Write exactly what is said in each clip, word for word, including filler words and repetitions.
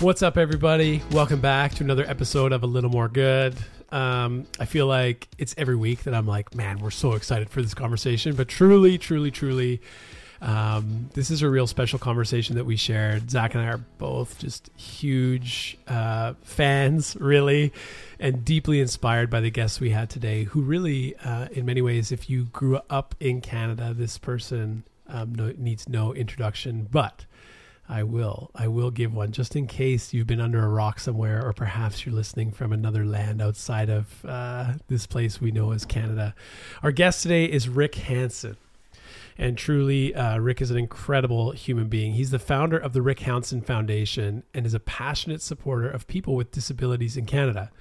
What's up, everybody? Welcome back to another episode of A Little More Good. Um, I feel like it's every week that I'm like, man, we're so excited for this conversation. But truly, truly, truly, um, this is a real special conversation that we shared. Zach and I are both just huge uh, fans, really, and deeply inspired by the guests we had today, who really, uh, in many ways, if you grew up in Canada, this person um, no, needs no introduction. But I will. I will give one just in case you've been under a rock somewhere, or perhaps you're listening from another land outside of uh, this place we know as Canada. Our guest today is Rick Hansen. And truly, uh, Rick is an incredible human being. He's the founder of the Rick Hansen Foundation and is a passionate supporter of people with disabilities in Canada.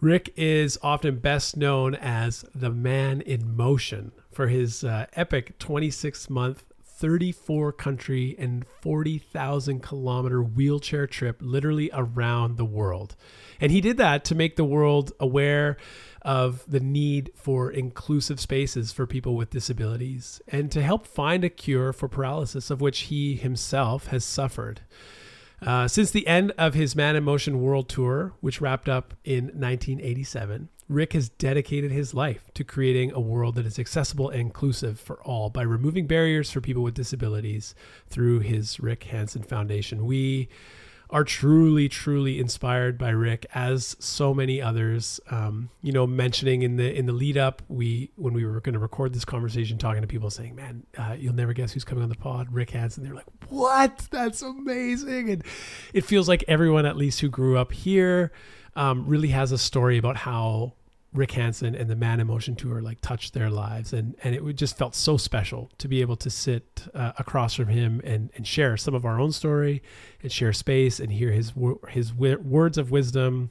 Rick is often best known as the Man in Motion for his uh, epic twenty-six month thirty-four country and forty thousand kilometer wheelchair trip literally around the world. And he did that to make the world aware of the need for inclusive spaces for people with disabilities and to help find a cure for paralysis, of which he himself has suffered. Uh, since the end of his Man in Motion World Tour, which wrapped up in nineteen eighty-seven, Rick has dedicated his life to creating a world that is accessible and inclusive for all by removing barriers for people with disabilities through his Rick Hansen Foundation. We are truly, truly inspired by Rick, as so many others. Um, you know, mentioning in the in the lead up, we when we were going to record this conversation, talking to people saying, "Man, uh, you'll never guess who's coming on the pod, Rick Hansen." They're like, "What? That's amazing!" And it feels like everyone, at least who grew up here, um, really has a story about how Rick Hansen and the Man in Motion Tour like touched their lives. And, and it just felt so special to be able to sit uh, across from him and, and share some of our own story and share space and hear his, his w- words of wisdom.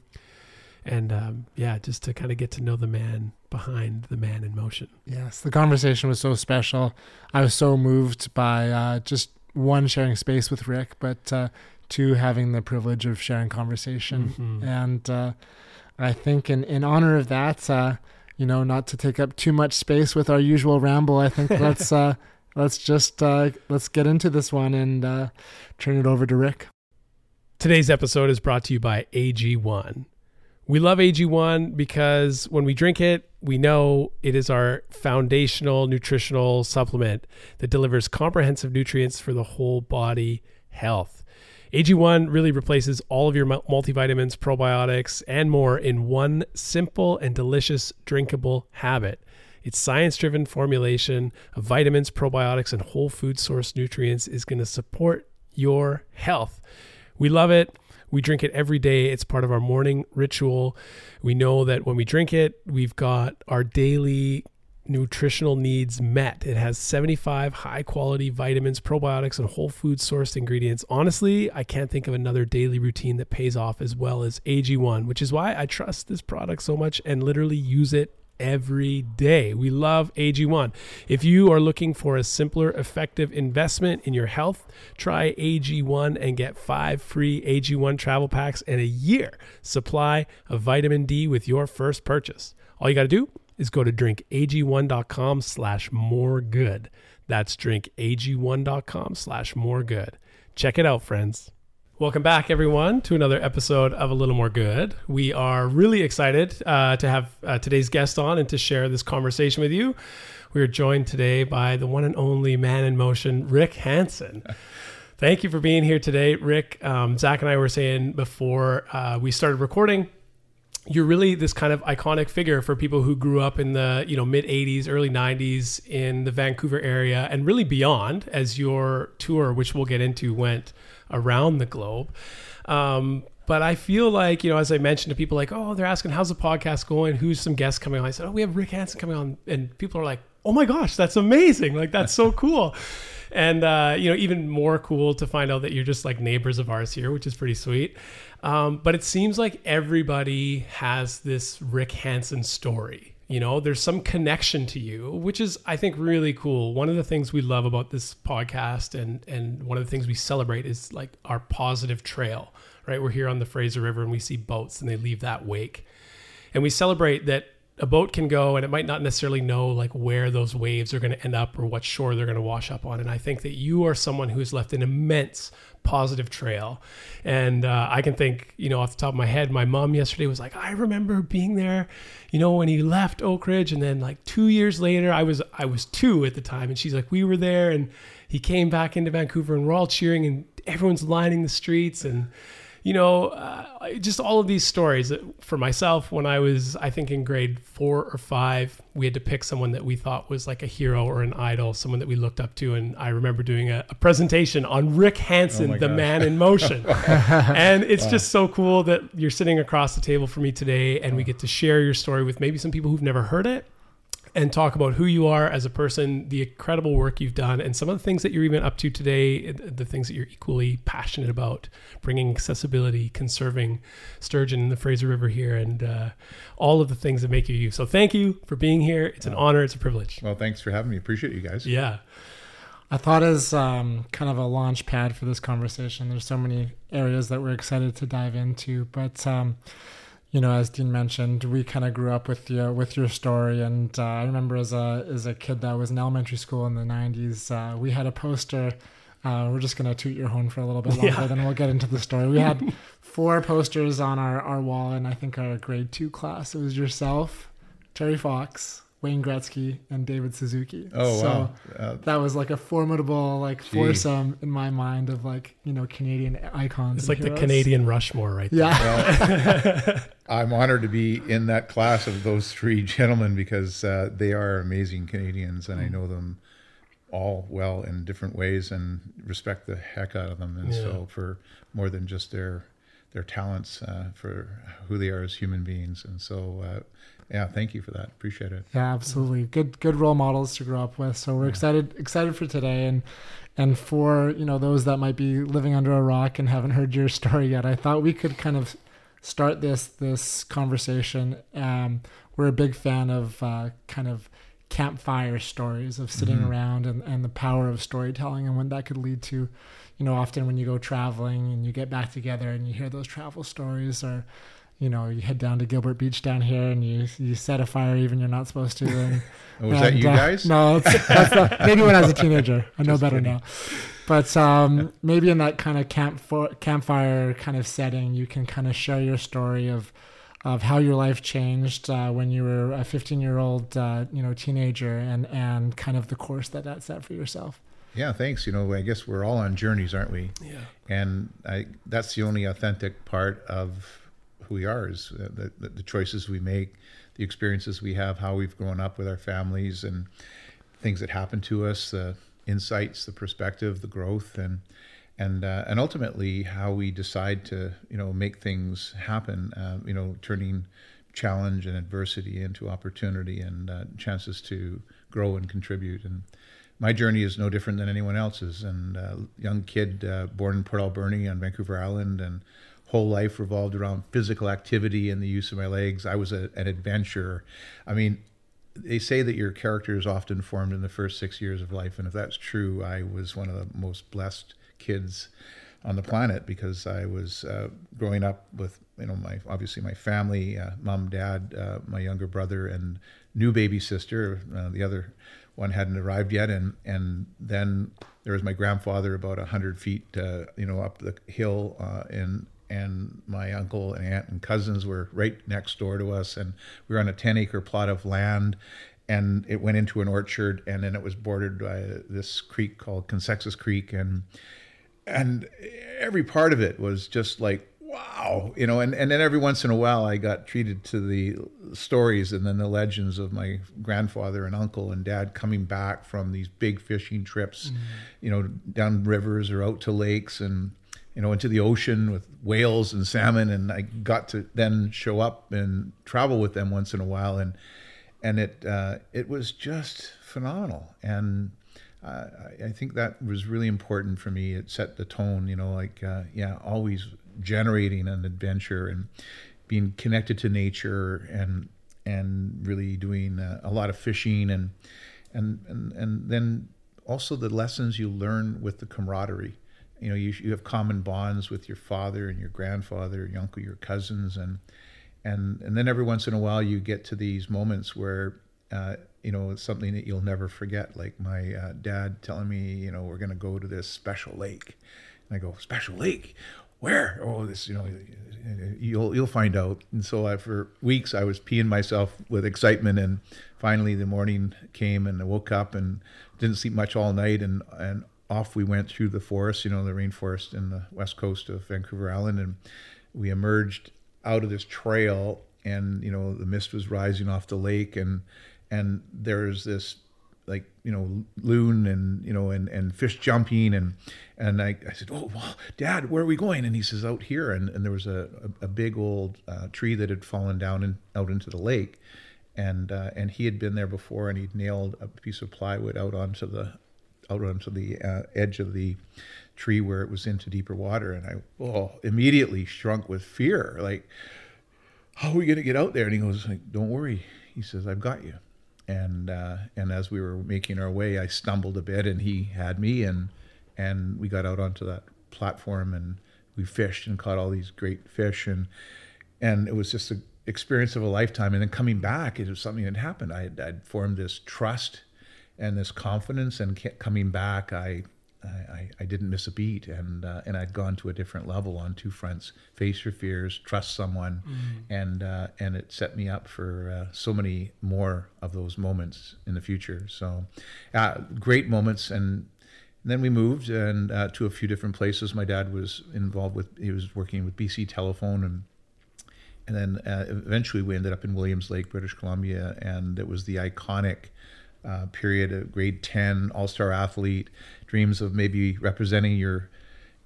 And um, yeah, just to kind of get to know the man behind the Man in Motion. Yes. The conversation was so special. I was so moved by uh, just one, sharing space with Rick, but uh, two, having the privilege of sharing conversation. Mm-hmm. And, uh, I think in, in honor of that, uh, you know, not to take up too much space with our usual ramble, I think let's uh, let's just uh, let's get into this one and uh, turn it over to Rick. Today's episode is brought to you by A G one. We love A G one because when we drink it, we know it is our foundational nutritional supplement that delivers comprehensive nutrients for the whole body health. A G one really replaces all of your multivitamins, probiotics, and more in one simple and delicious drinkable habit. Its science-driven formulation of vitamins, probiotics, and whole food source nutrients is going to support your health. We love it. We drink it every day. It's part of our morning ritual. We know that when we drink it, we've got our daily nutritional needs met. It has seventy-five high quality vitamins, probiotics, and whole food sourced ingredients. Honestly, I can't think of another daily routine that pays off as well as A G one, which is why I trust this product so much and literally use it every day. We love A G one. If you are looking for a simpler, effective investment in your health, try A G one and get five free A G one travel packs and a year supply of vitamin D with your first purchase. All you got to do is go to drinkag1.com slash more good. That's drinkag1.com slash more good. Check it out, friends. Welcome back, everyone, to another episode of A Little More Good. We are really excited uh, to have uh, today's guest on and to share this conversation with you. We are joined today by the one and only Man in Motion, Rick Hansen. Thank you for being here today, Rick. Um, Zach and I were saying before uh, we started recording, you're really this kind of iconic figure for people who grew up in the, you know, mid eighties, early nineties in the Vancouver area and really beyond, as your tour, which we'll get into, went around the globe. Um, but I feel like, you know, as I mentioned to people like, oh, they're asking, how's the podcast going? Who's some guests coming on? I said, oh, we have Rick Hansen coming on. And people are like, oh my gosh, that's amazing. Like, that's so cool. And, uh, you know, even more cool to find out that you're just like neighbors of ours here, which is pretty sweet. Um, but it seems like everybody has this Rick Hansen story. You know, there's some connection to you, which is, I think, really cool. One of the things we love about this podcast and, and one of the things we celebrate is like our positive trail, right? We're here on the Fraser River and we see boats and they leave that wake. And we celebrate that a boat can go and it might not necessarily know like where those waves are going to end up or what shore they're going to wash up on. And I think that you are someone who's left an immense positive trail. And uh, I can think, you know, off the top of my head, my mom yesterday was like, I remember being there, you know, when he left Oak Ridge. And then like two years later, I was, I was two at the time. And she's like, we were there and he came back into Vancouver and we're all cheering and everyone's lining the streets. And, you know, uh, just all of these stories for myself, when I was, I think in grade four or five, we had to pick someone that we thought was like a hero or an idol, someone that we looked up to. And I remember doing a, a presentation on Rick Hansen, oh the gosh. Man in Motion. And it's wow. just so cool that you're sitting across the table from me today and we get to share your story with maybe some people who've never heard it and talk about who you are as a person, the incredible work you've done, and some of the things that you're even up to today, the things that you're equally passionate about, bringing accessibility, conserving sturgeon in the Fraser River here, and uh, all of the things that make you you. So thank you for being here. It's an honor. It's a privilege. Well, thanks for having me. Appreciate you guys. Yeah. I thought as um, kind of a launch pad for this conversation, there's so many areas that we're excited to dive into, but um you know, as Dean mentioned, we kind of grew up with your with your story, and uh, I remember as a as a kid that was in elementary school in the nineties, uh, we had a poster. Uh, we're just gonna toot your horn for a little bit longer, yeah. then we'll get into the story. We had four posters on our, our wall, and I think our grade two class. It was yourself, Terry Fox, Wayne Gretzky, and David Suzuki. Oh, so wow. Uh, that was like a formidable like geez. foursome in my mind of like, you know, Canadian icons. It's like heroes. The Canadian Rushmore right there. Yeah. Well, I'm honored to be in that class of those three gentlemen because uh, they are amazing Canadians and mm. I know them all well in different ways and respect the heck out of them. And yeah. so for more than just their their talents, uh, for who they are as human beings. And so, uh, yeah, thank you for that. Appreciate it. Yeah, absolutely. Good, good role models to grow up with. So we're yeah. excited, excited for today. And, and for, you know, those that might be living under a rock and haven't heard your story yet, I thought we could kind of start this, this conversation. Um, we're a big fan of, uh, kind of campfire stories of sitting mm-hmm. around and, and the power of storytelling and what that could lead to. You know, often when you go traveling and you get back together and you hear those travel stories, or, you know, you head down to Gilbert Beach down here and you you set a fire even you're not supposed to. And, oh, was and, that you uh, guys? No, it's, that's not, maybe when I was a teenager. I know Just better kidding. now. But um, maybe in that kind of camp for, campfire kind of setting, you can kind of share your story of of how your life changed uh, when you were a fifteen-year-old, uh, you know, teenager, and and kind of the course that that set for yourself. Yeah, thanks. You know, I guess we're all on journeys, aren't we? Yeah. And I, that's the only authentic part of who we are, is the, the, the choices we make, the experiences we have, how we've grown up with our families and things that happen to us, the insights, the perspective, the growth, and and uh, and ultimately how we decide to, you know, make things happen, uh, you know, turning challenge and adversity into opportunity and uh, chances to grow and contribute. And my journey is no different than anyone else's. And a uh, young kid uh, born in Port Alberni on Vancouver Island, and whole life revolved around physical activity and the use of my legs. I was a, an adventurer. I mean, they say that your character is often formed in the first six years of life. And if that's true, I was one of the most blessed kids on the planet, because I was uh, growing up with, you know, my obviously my family, uh, mom, dad, uh, my younger brother, and new baby sister, uh, the other one hadn't arrived yet, and and then there was my grandfather about a hundred feet, uh, you know, up the hill, uh, and and my uncle and aunt and cousins were right next door to us, and we were on a ten acre plot of land, and it went into an orchard, and then it was bordered by this creek called Consexus Creek, and and every part of it was just like, wow, you know, and, and then every once in a while I got treated to the stories and then the legends of my grandfather and uncle and dad coming back from these big fishing trips, mm-hmm. you know, down rivers or out to lakes and, you know, into the ocean with whales and salmon. And I got to then show up and travel with them once in a while. And, and it, uh, it was just phenomenal. And uh, I think that was really important for me. It set the tone, you know, like, uh, yeah, always generating an adventure and being connected to nature, and and really doing a, a lot of fishing, and, and and and then also the lessons you learn with the camaraderie. You know, you you have common bonds with your father and your grandfather, your uncle, your cousins, and And and then every once in a while you get to these moments where, uh, you know, it's something that you'll never forget. Like my uh, dad telling me, you know, we're going to go to this special lake. And I go, special lake? Where? Oh, this, you know, you'll you'll find out. And so I, for weeks I was peeing myself with excitement, and finally the morning came and I woke up and didn't sleep much all night, and and off we went through the forest, you know, the rainforest in the west coast of Vancouver Island, and we emerged out of this trail, and you know the mist was rising off the lake, and and there's this, like, you know, loon and, you know, and, and fish jumping. And, and I, I said, oh, well, Dad, where are we going? And he says, out here. And, and there was a, a, a big old uh, tree that had fallen down and out into the lake. And, uh, and he had been there before, and he'd nailed a piece of plywood out onto the, out onto the uh, edge of the tree where it was into deeper water. And I, oh, immediately shrunk with fear. Like, how are we going to get out there? And he goes, like, don't worry. He says, I've got you. And uh, and as we were making our way, I stumbled a bit, and he had me, and and we got out onto that platform, and we fished and caught all these great fish, and and it was just an experience of a lifetime. And then coming back, it was something that happened. I had, I'd formed this trust and this confidence, and coming back, I I, I didn't miss a beat, and uh, and I'd gone to a different level on two fronts: face your fears, trust someone, mm-hmm. and uh, and it set me up for uh, so many more of those moments in the future. So, uh, great moments, and, and then we moved and uh, to a few different places. My dad was involved with; he was working with B C Telephone, and and then uh, eventually we ended up in Williams Lake, British Columbia, and it was the iconic. Uh, period of grade ten all-star athlete, dreams of maybe representing your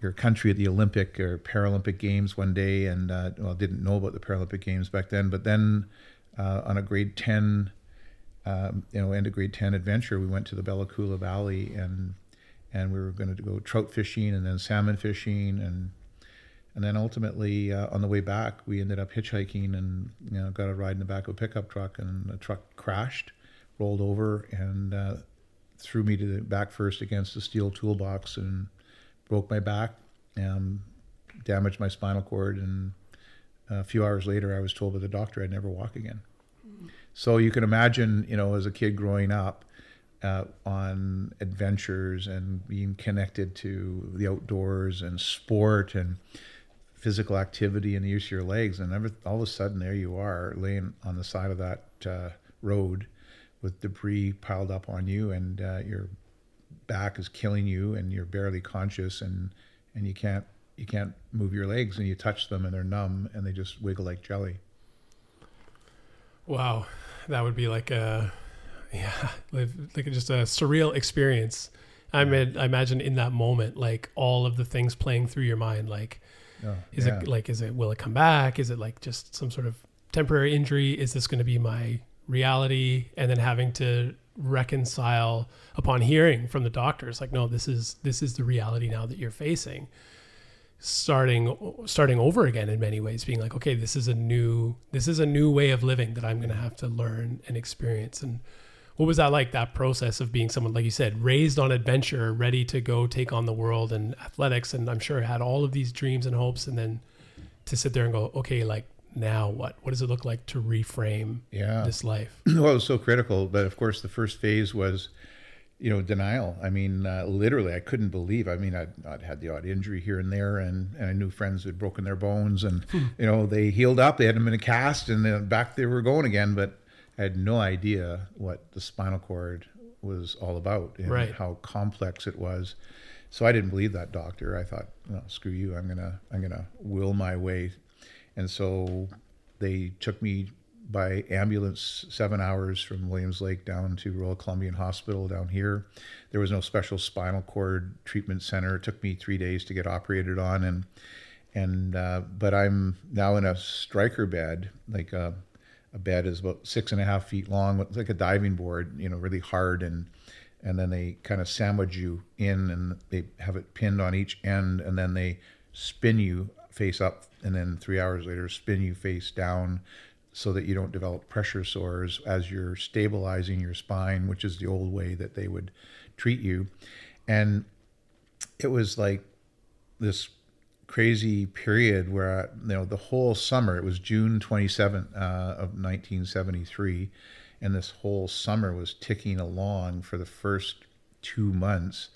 your country at the Olympic or Paralympic Games one day, and uh, well, didn't know about the Paralympic Games back then. But then, uh, on a grade ten, um, you know, end of grade ten adventure, we went to the Bella Coola Valley, and and we were going to go trout fishing and then salmon fishing, and and then ultimately uh, on the way back we ended up hitchhiking, and you know got a ride in the back of a pickup truck, and the truck crashed. Rolled over and uh, threw me to the back first against a steel toolbox and broke my back and damaged my spinal cord. And a few hours later, I was told by the doctor I'd never walk again. Mm-hmm. So you can imagine, you know, as a kid growing up uh, on adventures and being connected to the outdoors and sport and physical activity and the use of your legs. And every, all of a sudden, there you are laying on the side of that uh, road with debris piled up on you, and uh, your back is killing you, and you're barely conscious, and, and you can't you can't move your legs, and you touch them and they're numb and they just wiggle like jelly. Wow, that would be like a yeah, like, like just a surreal experience. I mean, I imagine in that moment, like all of the things playing through your mind, like oh, is yeah. it like is it will it come back? Is it like just some sort of temporary injury? Is this going to be my reality? And then having to reconcile upon hearing from the doctors, like, no, this is this is the reality now that you're facing, starting starting over again in many ways, being like, okay, this is a new this is a new way of living that I'm going to have to learn and experience. And what was that like, that process of being someone, like you said, raised on adventure, ready to go take on the world and athletics, and I'm sure had all of these dreams and hopes, and then to sit there and go, okay, like, now what? What does it look like to reframe yeah. this life? Well, it was so critical. But of course, the first phase was, you know, denial. I mean, uh, literally, I couldn't believe. I mean, I'd, I'd had the odd injury here and there, and, and I knew friends who had broken their bones, and, you know, they healed up. They had them in a cast, and then back they were going again. But I had no idea what the spinal cord was all about and right. how complex it was. So I didn't believe that doctor. I thought, well, screw you. I'm going to, I'm going to will my way. And so they took me by ambulance seven hours from Williams Lake down to Royal Columbian Hospital down here. There was no special spinal cord treatment center. It took me three days to get operated on. And, and uh, but I'm now in a striker bed, like a, a bed is about six and a half feet long. It's like a diving board, you know, really hard. And, and then they kind of sandwich you in, and they have it pinned on each end, and then they spin you face up, and then three hours later spin you face down so that you don't develop pressure sores as you're stabilizing your spine, which is the old way that they would treat you. And it was like this crazy period where, you know, the whole summer, it was June twenty-seventh uh, of nineteen seventy-three, and this whole summer was ticking along for the first two months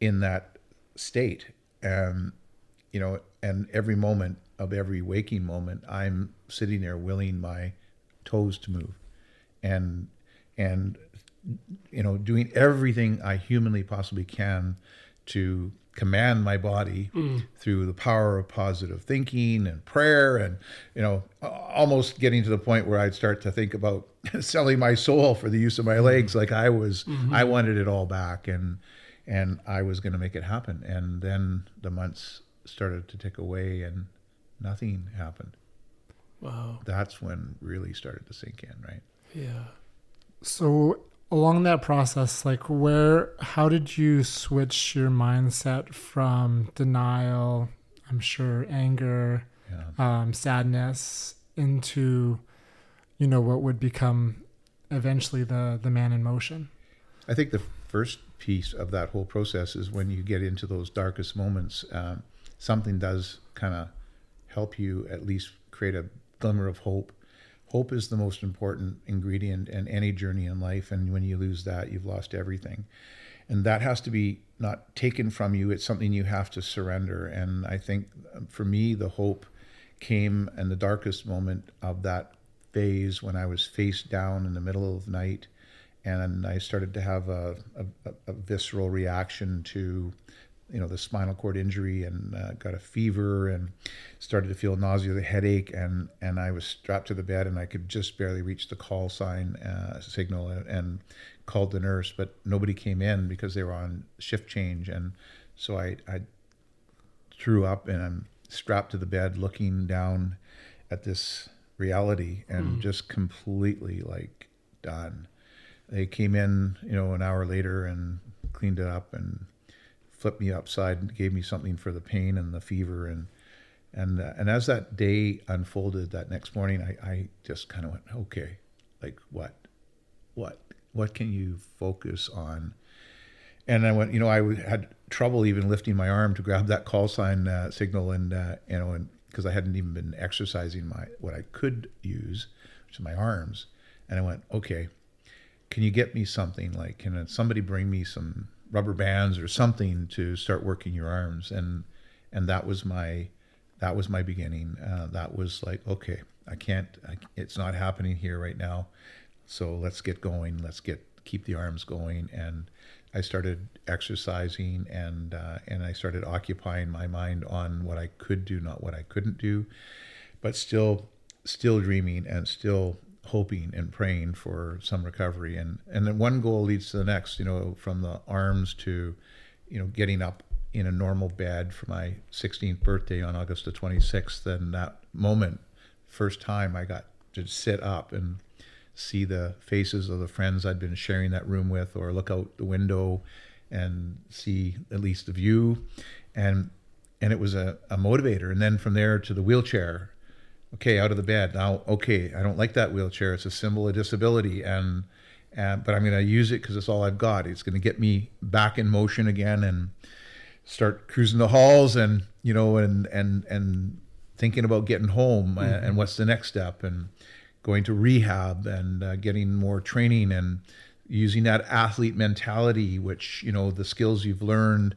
in that state. And, you know, and every moment of every waking moment, I'm sitting there willing my toes to move and, and, you know, doing everything I humanly possibly can to command my body mm. through the power of positive thinking and prayer, and, you know, almost getting to the point where I'd start to think about selling my soul for the use of my legs. Like I was, mm-hmm. I wanted it all back, and, and I was going to make it happen. And then the months started to tick away and nothing happened. Wow. That's when really started to sink in. Right. Yeah. So along that process, like where, how did you switch your mindset from denial, I'm sure anger, yeah. um, sadness, into, you know, what would become eventually the, the man in motion? I think the first piece of that whole process is when you get into those darkest moments, um, something does kind of help you at least create a glimmer of hope. Hope is the most important ingredient in any journey in life, and when you lose that, you've lost everything. And that has to be not taken from you. It's something you have to surrender. And I think for me, the hope came in the darkest moment of that phase when I was face down in the middle of the night, and I started to have a, a, a visceral reaction to, you know, the spinal cord injury, and uh, got a fever and started to feel nausea, the headache, and, and I was strapped to the bed and I could just barely reach the call sign uh, signal, and, and called the nurse, but nobody came in because they were on shift change. And so I, I threw up and I'm strapped to the bed looking down at this reality and mm. just completely like done. They came in, you know, an hour later and cleaned it up and flipped me upside and gave me something for the pain and the fever. And and uh, and as that day unfolded that next morning, I, I just kind of went, okay, like what, what, what can you focus on? And I went, you know, I had trouble even lifting my arm to grab that call sign uh, signal, and uh, you know, and because I hadn't even been exercising my what I could use, which is my arms. And I went, okay, can you get me something? Like, can somebody bring me some rubber bands or something to start working your arms? And and that was my that was my beginning. Uh, that was like, okay, I can't. I, it's not happening here right now. So let's get going. Let's get keep the arms going. And I started exercising, and uh, and I started occupying my mind on what I could do, not what I couldn't do, but still still dreaming and still hoping and praying for some recovery. And and then one goal leads to the next, you know, from the arms to, you know, getting up in a normal bed for my sixteenth birthday on August the twenty-sixth. And that moment, first time I got to sit up and see the faces of the friends I'd been sharing that room with, or look out the window and see at least the view. And and it was a, a motivator. And then from there to the wheelchair. Okay, out of the bed now. Okay, I don't like that wheelchair. It's a symbol of disability, and, and but I'm going to use it because it's all I've got. It's going to get me back in motion again, and start cruising the halls, and you know, and and and thinking about getting home, mm-hmm. and what's the next step, and going to rehab, and uh, getting more training, and using that athlete mentality, which, you know, the skills you've learned,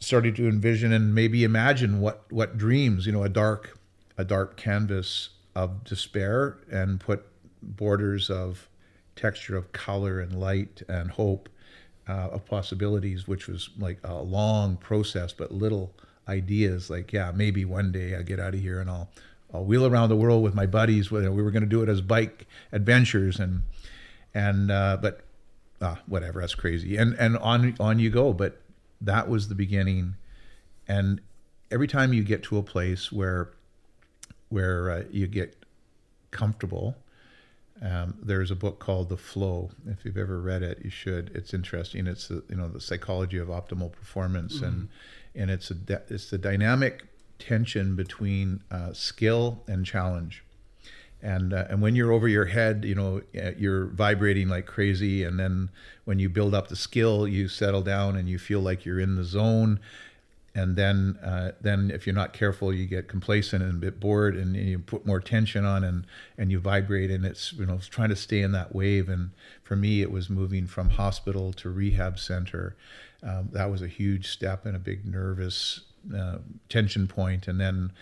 started to envision and maybe imagine what what dreams, you know, a dark. a dark canvas of despair, and put borders of texture of color and light and hope uh, of possibilities, which was like a long process, but little ideas like, yeah, maybe one day I get out of here and I'll, I'll wheel around the world with my buddies. We were going to do it as bike adventures, and, and, uh, but uh, whatever, that's crazy. And, and on, on you go. But that was the beginning. And every time you get to a place where where uh, you get comfortable. Um, there's a book called The Flow. If you've ever read it, you should. It's interesting. It's the, you know, the psychology of optimal performance, mm-hmm. and and it's a de- it's the dynamic tension between uh, skill and challenge. And uh, and when you're over your head, you know, you're vibrating like crazy, and then when you build up the skill, you settle down and you feel like you're in the zone. and then uh, then if you're not careful, you get complacent and a bit bored, and you put more tension on, and and you vibrate, and it's, you know, trying to stay in that wave. And for me, it was moving from hospital to rehab center. Um, that was a huge step and a big nervous uh, tension point. And then,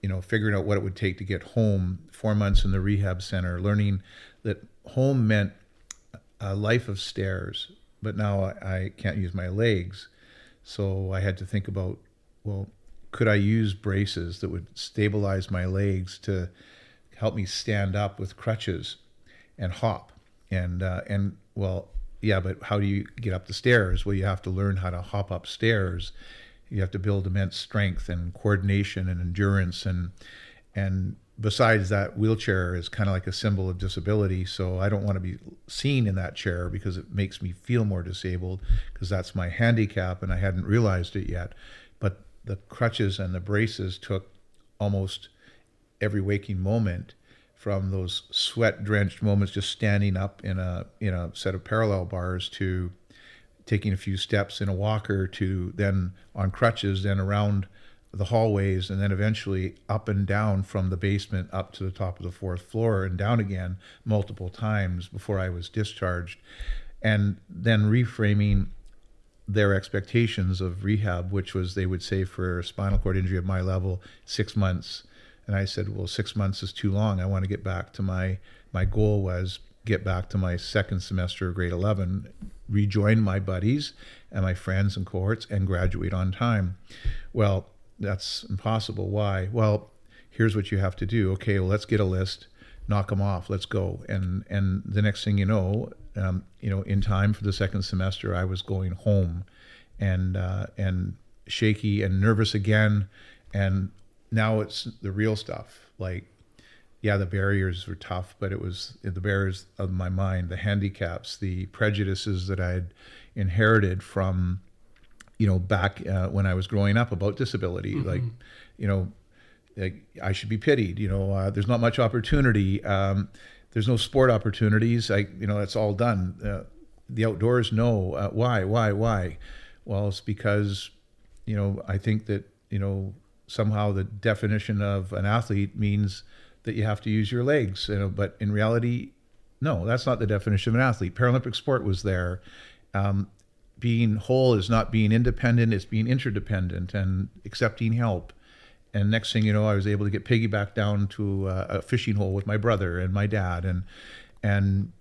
you know, figuring out what it would take to get home, four months in the rehab center, learning that home meant a life of stairs, but now I, I can't use my legs. So I had to think about, well, could I use braces that would stabilize my legs to help me stand up with crutches and hop? And, uh, and well, yeah, but how do you get up the stairs? Well, you have to learn how to hop upstairs. You have to build immense strength and coordination and endurance. And, and besides that, wheelchair is kind of like a symbol of disability. So I don't want to be seen in that chair because it makes me feel more disabled, because that's my handicap and I hadn't realized it yet. But the crutches and the braces took almost every waking moment, from those sweat-drenched moments just standing up in a in a set of parallel bars, to taking a few steps in a walker, to then on crutches, then around the hallways, and then eventually up and down from the basement up to the top of the fourth floor and down again multiple times before I was discharged. And then reframing their expectations of rehab, which was, they would say for spinal cord injury of my level, six months. And I said, well, six months is too long. I want to get back to my, my goal was get back to my second semester of grade eleven, rejoin my buddies and my friends and cohorts, and graduate on time. Well, that's impossible. Why? Well, here's what you have to do. Okay, well, let's get a list, knock them off, let's go. And, and the next thing you know, um, you know, in time for the second semester, I was going home, and, uh, and shaky and nervous again. And now it's the real stuff. Like, yeah, the barriers were tough, but it was the barriers of my mind, the handicaps, the prejudices that I had inherited from, you know, back uh, when I was growing up about disability. Mm-hmm. Like, you know, like I should be pitied. You know, uh, there's not much opportunity. Um, there's no sport opportunities. I, you know, that's all done. Uh, the outdoors, no. Uh, why? Why? Why? Well, it's because, you know, I think that, you know, somehow the definition of an athlete means that you have to use your legs, you know, but in reality, no, that's not the definition of an athlete. Paralympic sport was there. Um, being whole is not being independent, it's being interdependent and accepting help. And next thing you know, I was able to get piggyback down to uh, a fishing hole with my brother and my dad, and and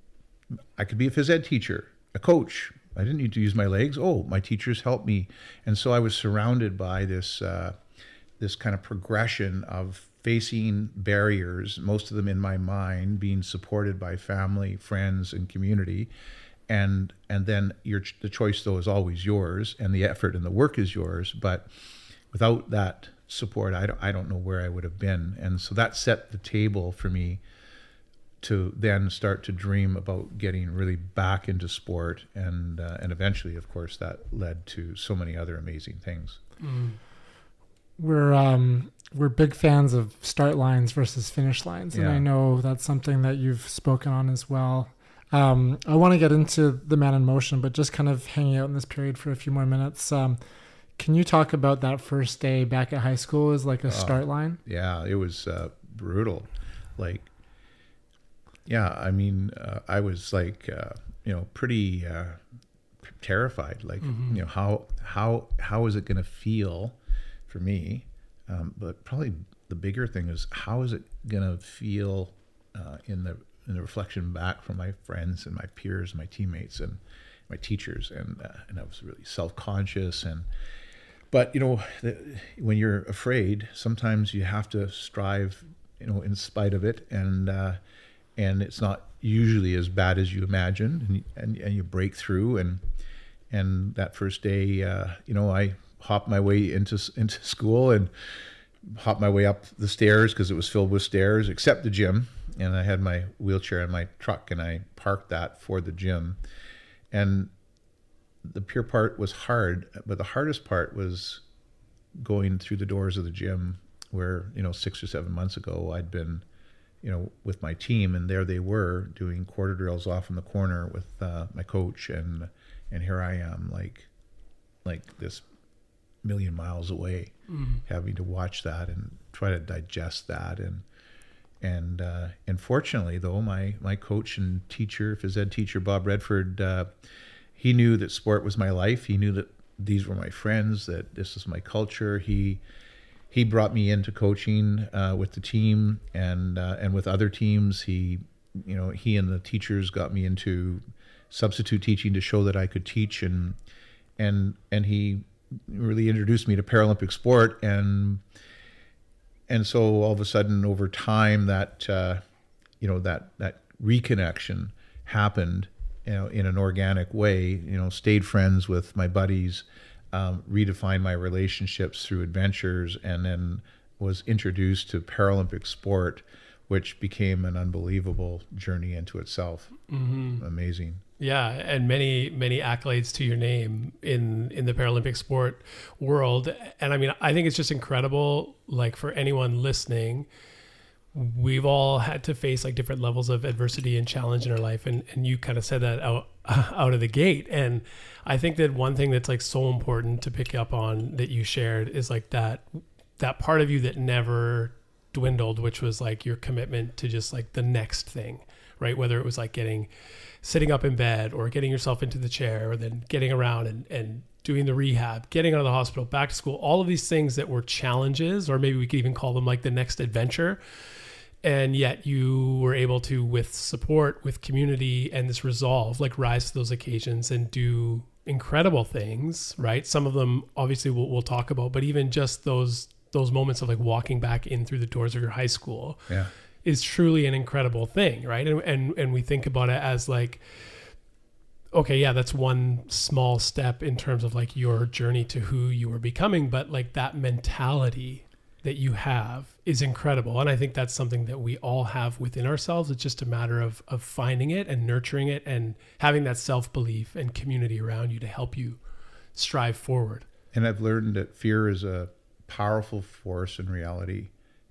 I could be a phys ed teacher, a coach. I didn't need to use my legs. Oh, my teachers helped me. And so I was surrounded by this uh, this kind of progression of facing barriers, most of them in my mind, being supported by family, friends, and community. And and then your the choice, though, is always yours, and the effort and the work is yours. But without that support, I don't, I don't know where I would have been. And so that set the table for me to then start to dream about getting really back into sport. And, uh, and eventually, of course, that led to so many other amazing things. Mm. We're um, we're big fans of start lines versus finish lines, and yeah. I know that's something that you've spoken on as well. Um, I want to get into the Man in Motion, but just kind of hanging out in this period for a few more minutes. Um, can you talk about that first day back at high school as like a oh, start line? Yeah, it was uh, brutal. Like, yeah, I mean, uh, I was like, uh, you know, pretty uh, terrified. Like, mm-hmm. you know, how how how is it going to feel? For me, um, but probably the bigger thing is, how is it gonna feel uh, in the in the reflection back from my friends and my peers, and my teammates and my teachers, and uh, and I was really self-conscious. And but you know, the, when you're afraid, sometimes you have to strive, you know, in spite of it, and uh, and it's not usually as bad as you imagine, and and, and you break through, and and that first day, uh, you know, I. hop my way into into school and hop my way up the stairs, because it was filled with stairs except the gym, and I had my wheelchair in my truck, and I parked that for the gym. And the pure part was hard, but the hardest part was going through the doors of the gym where, you know, six or seven months ago I'd been, you know, with my team, and there they were doing quarter drills off in the corner with uh, my coach, and and here I am, like like this million miles away, mm-hmm. having to watch that and try to digest that. And and uh, and fortunately, though, my my coach and teacher, phys ed teacher, Bob Redford, uh, he knew that sport was my life. He knew that these were my friends, that this is my culture. He he brought me into coaching uh, with the team and uh, and with other teams. He you know he and the teachers got me into substitute teaching to show that I could teach, and and and he really introduced me to Paralympic sport, and and so all of a sudden over time that uh, you know that that reconnection happened, you know, in an organic way. You know, stayed friends with my buddies, um, redefined my relationships through adventures, and then was introduced to Paralympic sport, which became an unbelievable journey into itself. Mm-hmm. Amazing. Yeah, and many, many accolades to your name in, in the Paralympic sport world. And I mean, I think it's just incredible, like for anyone listening, we've all had to face like different levels of adversity and challenge in our life. And, and you kind of said that out, out of the gate. And I think that one thing that's like so important to pick up on that you shared is like that, that part of you that never dwindled, which was like your commitment to just like the next thing, right? Whether it was like getting, sitting up in bed or getting yourself into the chair or then getting around and, and doing the rehab, getting out of the hospital, back to school, all of these things that were challenges, or maybe we could even call them like the next adventure. And yet you were able to, with support, with community and this resolve, like rise to those occasions and do incredible things, right? Some of them obviously we'll, we'll talk about, but even just those those moments of like walking back in through the doors of your high school yeah. is truly an incredible thing. Right. And, and, and we think about it as like, okay, yeah, that's one small step in terms of like your journey to who you were becoming, but like that mentality that you have is incredible. And I think that's something that we all have within ourselves. It's just a matter of, of finding it and nurturing it and having that self-belief and community around you to help you strive forward. And I've learned that fear is a powerful force in reality,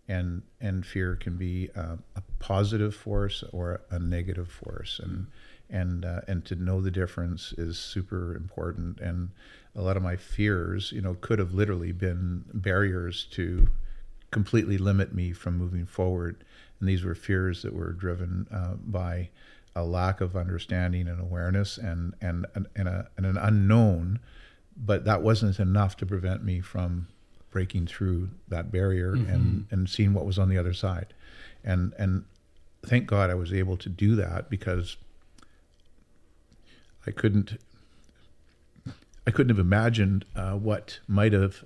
and and fear can be uh, a positive force or a negative force, and and uh, and to know the difference is super important. And a lot of my fears, you know, could have literally been barriers to completely limit me from moving forward, and these were fears that were driven uh, by a lack of understanding and awareness and and and, and, a, and an unknown, but that wasn't enough to prevent me from breaking through that barrier mm-hmm. and, and seeing what was on the other side. And and thank God I was able to do that, because I couldn't I couldn't have imagined uh, what might have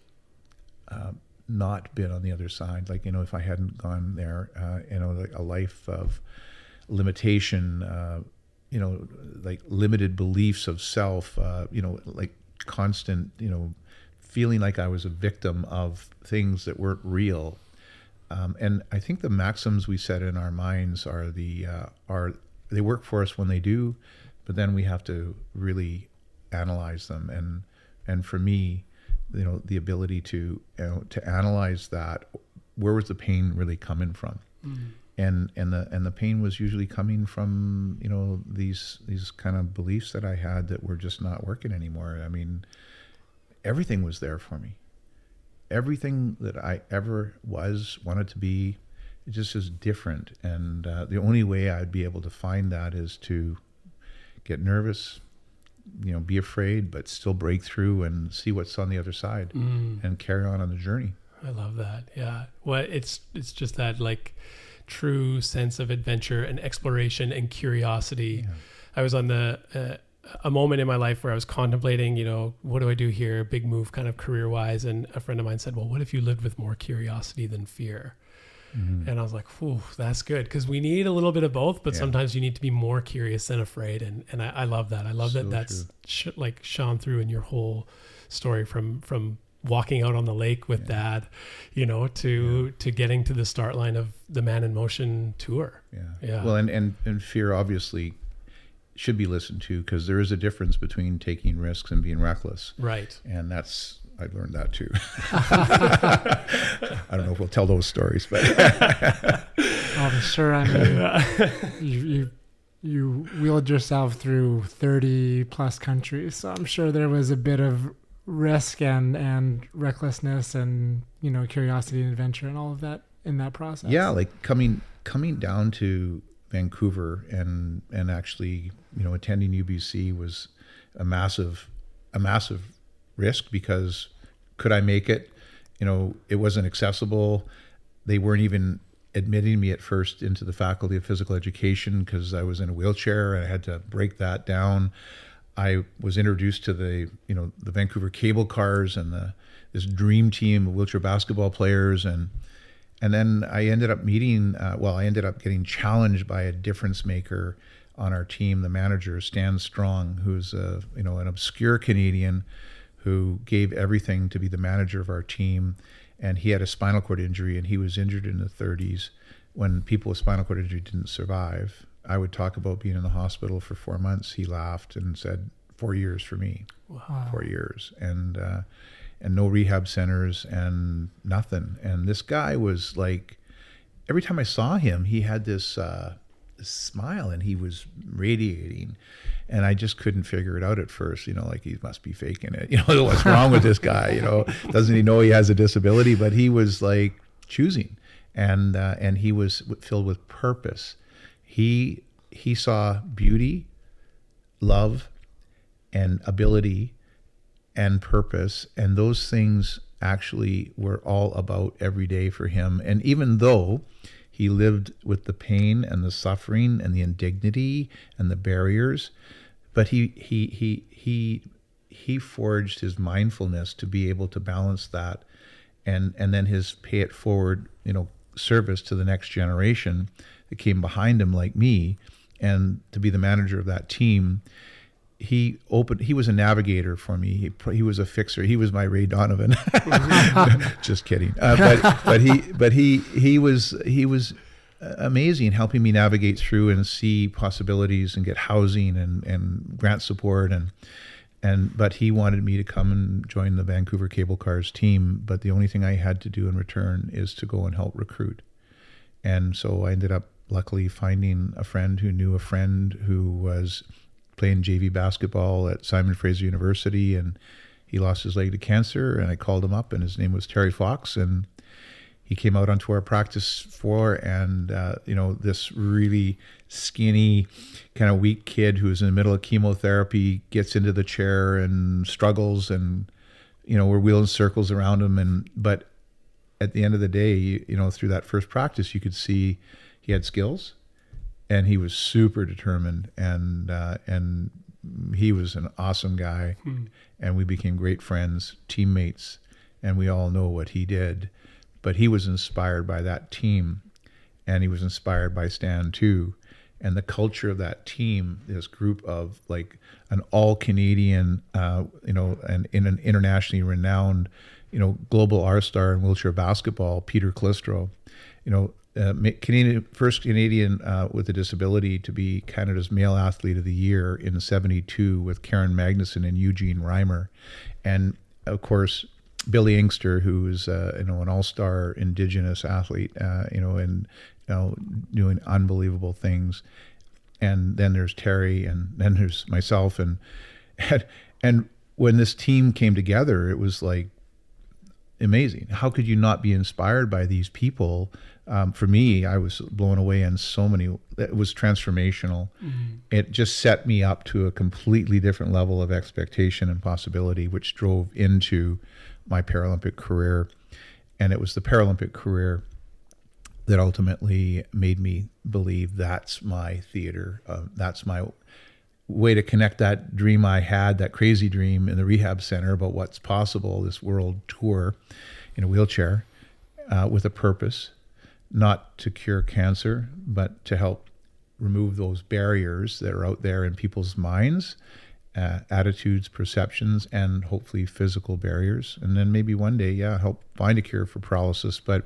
uh, not been on the other side. Like, you know, if I hadn't gone there, uh, you know, like a life of limitation, uh, you know, like limited beliefs of self, uh, you know, like constant, you know, feeling like I was a victim of things that weren't real. Um, and I think the maxims we set in our minds are the, uh, are they work for us when they do, but then we have to really analyze them. And, and for me, you know, the ability to, you know, to analyze that, where was the pain really coming from? Mm-hmm. And, and the, and the pain was usually coming from, you know, these, these kind of beliefs that I had that were just not working anymore. I mean, everything was there for me. Everything that I ever was, wanted to be, it just is different. And uh, the only way I'd be able to find that is to get nervous, you know, be afraid, but still break through and see what's on the other side mm. and carry on on the journey. I love that. Yeah. Well, it's it's just that like true sense of adventure and exploration and curiosity. Yeah. I was on the... Uh, a moment in my life where I was contemplating, you know, what do I do here? Big move kind of career wise. And a friend of mine said, well, what if you lived with more curiosity than fear? Mm-hmm. And I was like, whew, that's good. Cause we need a little bit of both, but yeah. sometimes you need to be more curious than afraid. And, and I, I love that. I love so that that's sh- like shone through in your whole story from, from walking out on the lake with yeah. dad, you know, to, yeah. to getting to the start line of the Man in Motion tour. Yeah. yeah. Well, and, and, and fear obviously should be listened to, because there is a difference between taking risks and being reckless. Right. And that's, I learned that too. I don't know if we'll tell those stories, but. Oh, sure. I mean, you, you, you wheeled yourself through thirty plus countries. So I'm sure there was a bit of risk and and recklessness and, you know, curiosity and adventure and all of that in that process. Yeah, like coming coming down to Vancouver and and actually, you know, attending U B C was a massive a massive risk, because could I make it? You know, it wasn't accessible. They weren't even admitting me at first into the Faculty of Physical Education because I was in a wheelchair and I had to break that down. I was introduced to the, you know, the Vancouver Cable Cars and the, this dream team of wheelchair basketball players. And and then I ended up meeting, uh, well, I ended up getting challenged by a difference maker on our team, the manager, Stan Strong, who's a, you know, an obscure Canadian who gave everything to be the manager of our team. And he had a spinal cord injury, and he was injured in the thirties when people with spinal cord injury didn't survive. I would talk about being in the hospital for four months. He laughed and said, four years for me. Wow. Four years. And uh, and no rehab centers and nothing. And this guy was like, every time I saw him, he had this uh, smile and he was radiating. And I just couldn't figure it out at first. You know, like, he must be faking it. You know, what's wrong with this guy? You know, doesn't he know he has a disability? But he was like choosing. And, uh, and he was filled with purpose. He he saw beauty, love, and ability, and purpose, and those things actually were all about every day for him. And even though he lived with the pain and the suffering and the indignity and the barriers, but he he he he he forged his mindfulness to be able to balance that, and and then his pay it forward, you know, service to the next generation that came behind him like me, and to be the manager of that team. He opened, he was a navigator for me. He, he was a fixer. He was my Ray Donovan. Just kidding. Uh, but but he but he he was he was amazing, helping me navigate through and see possibilities and get housing and and grant support. And And but he wanted me to come and join the Vancouver Cable Cars team. But the only thing I had to do in return is to go and help recruit. And so I ended up luckily finding a friend who knew a friend who was playing J V basketball at Simon Fraser University, and he lost his leg to cancer. And I called him up, and his name was Terry Fox, and he came out onto our practice floor. And, uh, you know, this really skinny, kind of weak kid who's in the middle of chemotherapy gets into the chair and struggles, and, you know, we're wheeling circles around him. And, but at the end of the day, you, you know, through that first practice, you could see he had skills, and he was super determined, and, uh, and he was an awesome guy. Hmm. And we became great friends, teammates, and we all know what he did. But he was inspired by that team, and he was inspired by Stan too. And the culture of that team, this group of like an all Canadian, uh, you know, and in an internationally renowned, you know, global R star in wheelchair basketball, Peter Clistro, you know, uh, Canadian, first Canadian uh, with a disability to be Canada's Male Athlete of the Year in seventy-two with Karen Magnuson and Eugene Reimer. And of course, Billy Inkster, who is uh, you know, an all-star Indigenous athlete, uh, you know, and you know, doing unbelievable things. And then there's Terry, and then there's myself, and, and and when this team came together, it was like amazing. How could you not be inspired by these people? Um, for me, I was blown away in so many. It was transformational. Mm-hmm. It just set me up to a completely different level of expectation and possibility, which drove into my Paralympic career. And it was the Paralympic career that ultimately made me believe that's my theater. Uh, that's my way to connect that dream I had, that crazy dream in the rehab center about what's possible, this world tour in a wheelchair, uh, with a purpose, not to cure cancer, but to help remove those barriers that are out there in people's minds. Uh, attitudes, perceptions, and hopefully physical barriers. And then maybe one day, yeah, help find a cure for paralysis. But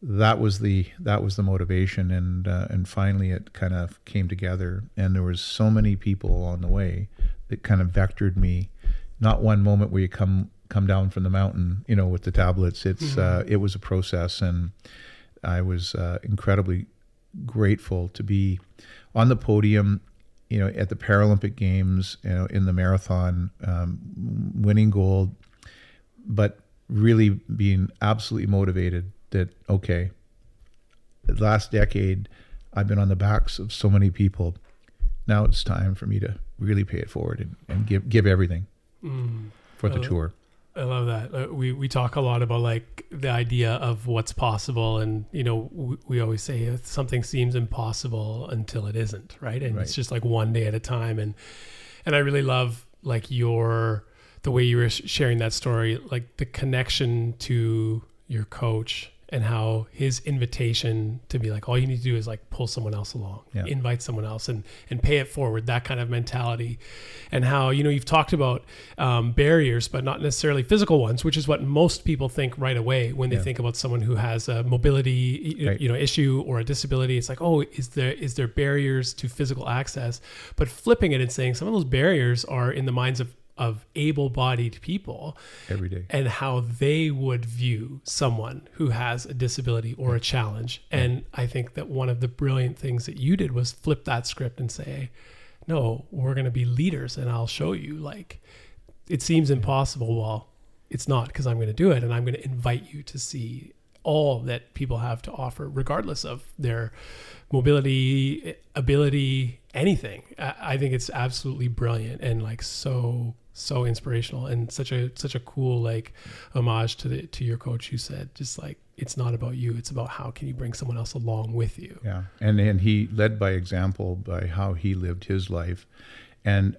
that was the that was the motivation, and uh, and finally it kind of came together. And there was so many people along the way that kind of vectored me. Not one moment where you come come down from the mountain, you know, with the tablets. It's mm-hmm. uh, it was a process, and I was uh, incredibly grateful to be on the podium you know, at the Paralympic Games, you know, in the marathon, um, winning gold, but really being absolutely motivated that, okay, the last decade, I've been on the backs of so many people. Now it's time for me to really pay it forward and, and give give everything mm. for the I lo- tour. I love that. Uh, we we talk a lot about like the idea of what's possible, and you know we, we always say something seems impossible until it isn't, right? And right. It's just like one day at a time. And and I really love like your the way you were sharing that story, like the connection to your coach. And how his invitation to be like, all you need to do is like pull someone else along, yeah. invite someone else and and pay it forward, that kind of mentality. And how, you know, you've talked about um, barriers, but not necessarily physical ones, which is what most people think right away when they yeah. think about someone who has a mobility right. you know, issue or a disability. It's like, oh, is there is there barriers to physical access? But flipping it and saying some of those barriers are in the minds of of able-bodied people every day, and how they would view someone who has a disability or a challenge. And I think that one of the brilliant things that you did was flip that script and say, no, we're going to be leaders, and I'll show you, like, it seems impossible. Well, it's not, because I'm going to do it, and I'm going to invite you to see all that people have to offer, regardless of their mobility, ability, anything. I think it's absolutely brilliant and like so so inspirational, and such a such a cool like homage to the to your coach, who said just like, it's not about you, it's about how can you bring someone else along with you. Yeah, and and he led by example by how he lived his life. And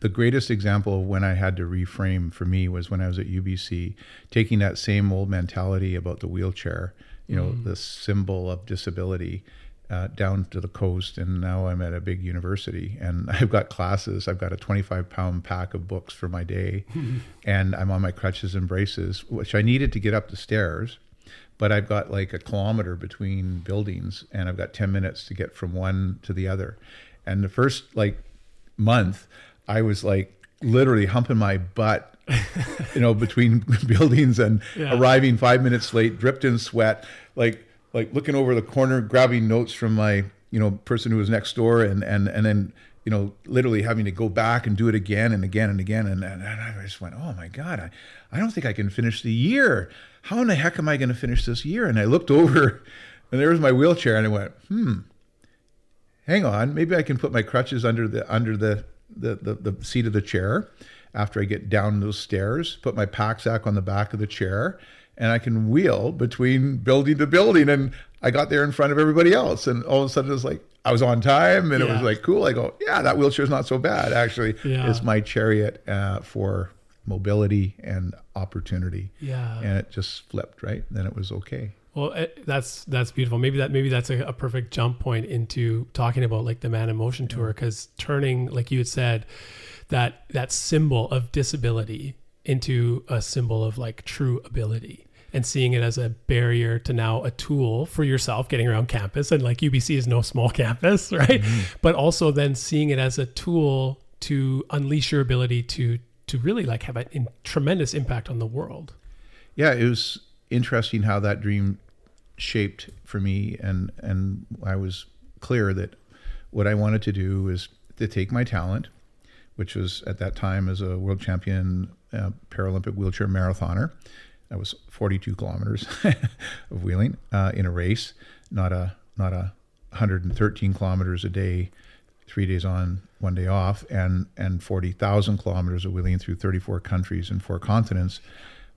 the greatest example of when I had to reframe for me was when I was at U B C, taking that same old mentality about the wheelchair, you know, mm. the symbol of disability, uh, down to the coast. And now I'm at a big university and I've got classes. I've got a twenty-five pound pack of books for my day and I'm on my crutches and braces, which I needed to get up the stairs, but I've got like a kilometer between buildings and I've got ten minutes to get from one to the other. And the first like month, I was like literally humping my butt, you know, between buildings and yeah. arriving five minutes late, dripped in sweat, like like looking over the corner, grabbing notes from my, you know, person who was next door, and and and then, you know, literally having to go back and do it again and again and again. And, and, and I just went, oh my God, I, I don't think I can finish the year. How in the heck am I going to finish this year? And I looked over and there was my wheelchair and I went, hmm, hang on, maybe I can put my crutches under the under the The, the the seat of the chair after I get down those stairs, put my pack sack on the back of the chair, and I can wheel between building to building. And I got there in front of everybody else, and all of a sudden it was like I was on time, and yeah. it was like cool. I go, yeah, that wheelchair's not so bad actually. Yeah. It's my chariot uh, for mobility and opportunity. Yeah, and it just flipped right. Then it was okay. Well, that's that's beautiful. Maybe that maybe that's a, a perfect jump point into talking about like the Man in Motion tour, because turning, like you had said, that that symbol of disability into a symbol of like true ability, and seeing it as a barrier to now a tool for yourself getting around campus, and like U B C is no small campus, right? Mm-hmm. But also then seeing it as a tool to unleash your ability to to really like have a in, tremendous impact on the world. Yeah, it was interesting how that dream shaped for me, and and I was clear that what I wanted to do is to take my talent, which was at that time as a world champion uh, Paralympic wheelchair marathoner. That was forty-two kilometers of wheeling uh, in a race, not a not a one hundred thirteen kilometers a day, three days on, one day off, and and forty thousand kilometers of wheeling through thirty-four countries and four continents.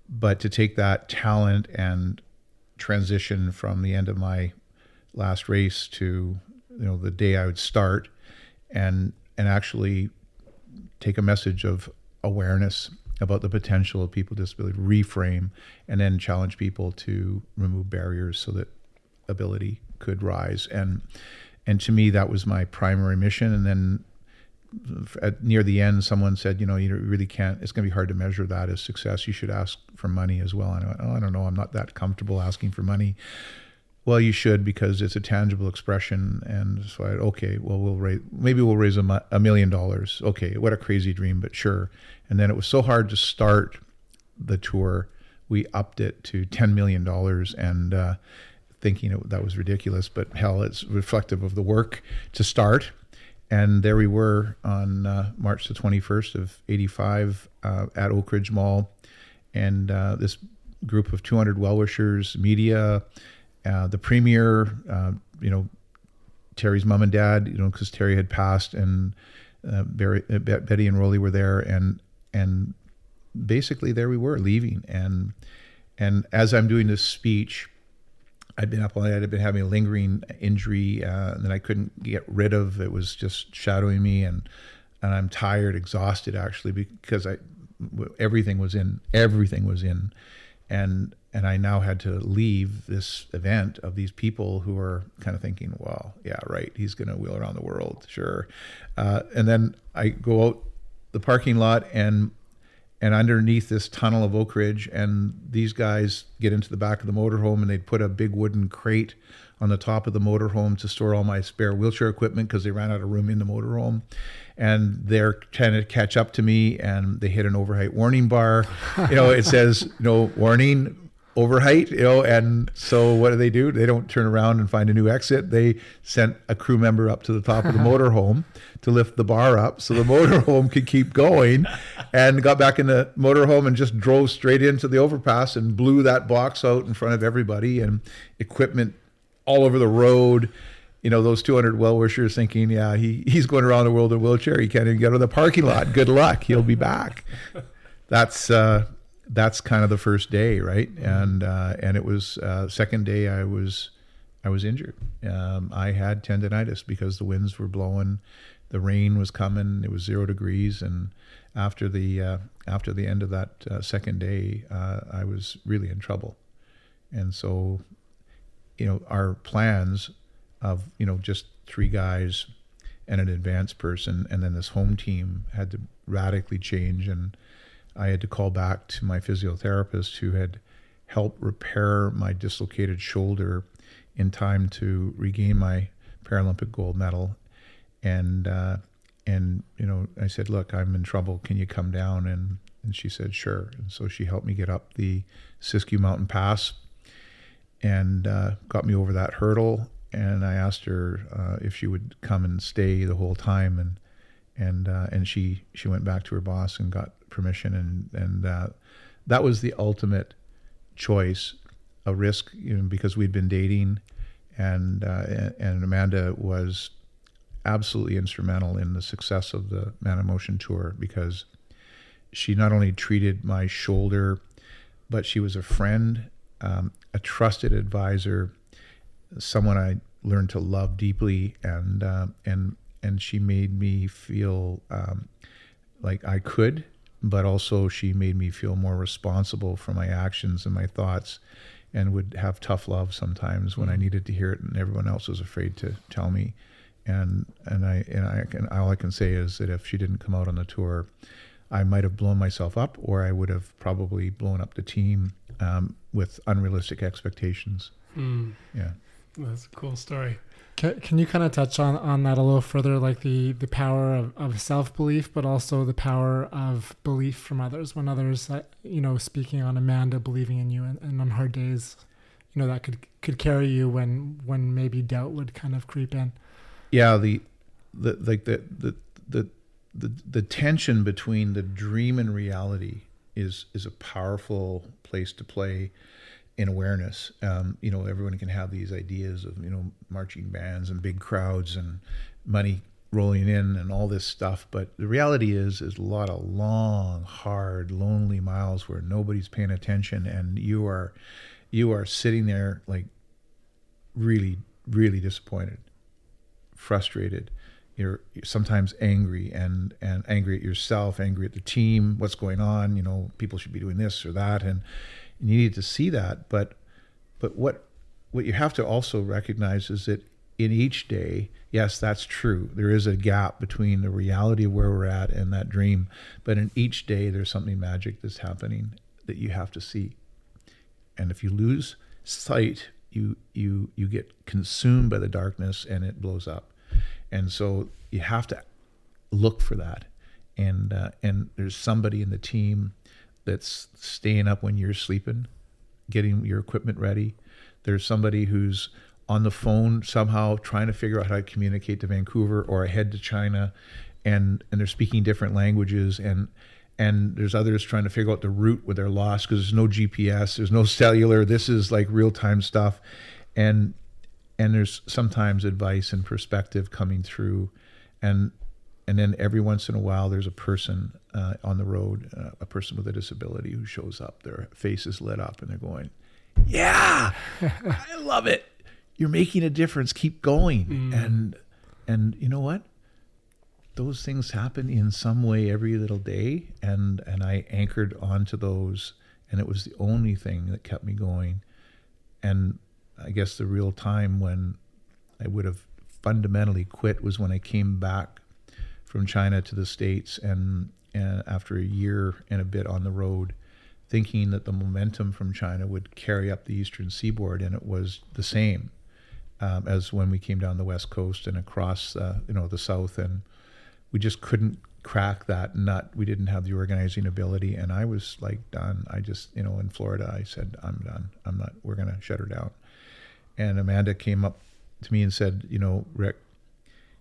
But to take that talent and transition from the end of my last race to, you know, the day I would start, and and actually take a message of awareness about the potential of people with disability, reframe, and then challenge people to remove barriers so that ability could rise. And and to me, that was my primary mission. And then at near the end, someone said, you know, you really can't, it's going to be hard to measure that as success. You should ask for money as well. And I went, oh, I don't know. I'm not that comfortable asking for money. Well, you should, because it's a tangible expression. And so I, okay, well, we'll raise, maybe we'll raise a, a million dollars. Okay. What a crazy dream, but sure. And then it was so hard to start the tour. We upped it to ten million dollars, and, uh, thinking it, that was ridiculous, but hell, it's reflective of the work to start. And there we were on uh, March the twenty-first of eighty-five uh, at Oak Ridge Mall. And uh, this group of two hundred well-wishers, media, uh, the premier, uh, you know, Terry's mom and dad, you know, because Terry had passed, and uh, Barry, uh, Betty and Rolly were there. And and basically there we were leaving. And and as I'm doing this speech, I'd been up all night. I'd been having a lingering injury uh, that I couldn't get rid of. It was just shadowing me, and and I'm tired, exhausted actually, because I everything was in everything was in, and and I now had to leave this event of these people who are kind of thinking, well, yeah, right, he's going to wheel around the world, sure, uh, and then I go out the parking lot and. And underneath this tunnel of Oak Ridge, and these guys get into the back of the motorhome, and they'd put a big wooden crate on the top of the motorhome to store all my spare wheelchair equipment because they ran out of room in the motorhome. And they're trying to catch up to me, and they hit an overheight warning bar. You know, it says, you know, warning, overheight, you know, and so what do they do? They don't turn around and find a new exit. They sent a crew member up to the top of the motorhome to lift the bar up so the motorhome could keep going, and got back in the motorhome and just drove straight into the overpass and blew that box out in front of everybody, and equipment all over the road. You know, those two hundred well-wishers thinking, yeah, he he's going around the world in a wheelchair. He can't even get out of the parking lot. Good luck. He'll be back. That's... uh that's kind of the first day, right? And uh, and it was uh, second day I was I was injured. Um, I had tendonitis because the winds were blowing, the rain was coming. It was zero degrees, and after the uh, after the end of that uh, second day, uh, I was really in trouble. And so, you know, our plans of you know just three guys and an advanced person, and then this home team had to radically change. And I had to call back to my physiotherapist who had helped repair my dislocated shoulder in time to regain my Paralympic gold medal. And, uh, and you know, I said, look, I'm in trouble. Can you come down? And, and she said, sure. And so she helped me get up the Siskiyou Mountain Pass and uh, got me over that hurdle. And I asked her uh, if she would come and stay the whole time. And and uh, and she, she went back to her boss and got permission, and and uh, that was the ultimate choice, a risk, you know, because we'd been dating, and uh, and Amanda was absolutely instrumental in the success of the Man in Motion tour, because she not only treated my shoulder, but she was a friend, um, a trusted advisor, someone I learned to love deeply, and uh, and and she made me feel um, like I could. But also she made me feel more responsible for my actions and my thoughts, and would have tough love sometimes when I needed to hear it and everyone else was afraid to tell me. And and I and I can, all I can say is that if she didn't come out on the tour, I might have blown myself up, or I would have probably blown up the team um, with unrealistic expectations. Mm. Yeah. That's a cool story. Can, can you kind of touch on, on that a little further, like the, the power of, of self-belief, but also the power of belief from others? When others, you know, speaking on Amanda, believing in you, and, and on hard days, you know, that could, could carry you when, when maybe doubt would kind of creep in. Yeah, the the like the the the the, the tension between the dream and reality is is a powerful place to play. In awareness, um, you know, everyone can have these ideas of, you know, marching bands and big crowds and money rolling in and all this stuff. But the reality is, is a lot of long, hard, lonely miles where nobody's paying attention, and you are, you are sitting there like really, really disappointed, frustrated. You're sometimes angry and, and angry at yourself, angry at the team, what's going on, you know, people should be doing this or that. And, And you need to see that, but but what what you have to also recognize is that in each day, yes, that's true. There is a gap between the reality of where we're at and that dream. But in each day, there's something magic that's happening that you have to see. And if you lose sight, you you you get consumed by the darkness and it blows up. And so you have to look for that. And uh, and there's somebody in the team that's staying up when you're sleeping, getting your equipment ready. There's somebody who's on the phone somehow, trying to figure out how to communicate to Vancouver or ahead to China, and and they're speaking different languages, and and there's others trying to figure out the route where they're lost because there's no G P S, there's no cellular. This is like real time stuff, and and there's sometimes advice and perspective coming through, and and then every once in a while there's a person uh, on the road, uh, a person with a disability who shows up. Their face is lit up, and they're going, "Yeah, I love it. You're making a difference. Keep going." Mm. And, and you know what? Those things happen in some way every little day. And, and I anchored onto those, and it was the only thing that kept me going. And I guess the real time when I would have fundamentally quit was when I came back from China to the States, and, and after a year and a bit on the road, thinking that the momentum from China would carry up the eastern seaboard. And it was the same. Um, as when we came down the west coast and across, uh, you know, the south, and we just couldn't crack that nut. We didn't have the organizing ability, and I was like done. I just, you know, in Florida, I said, "I'm done. I'm not. We're gonna shut her down." And Amanda came up to me and said, "You know, Rick,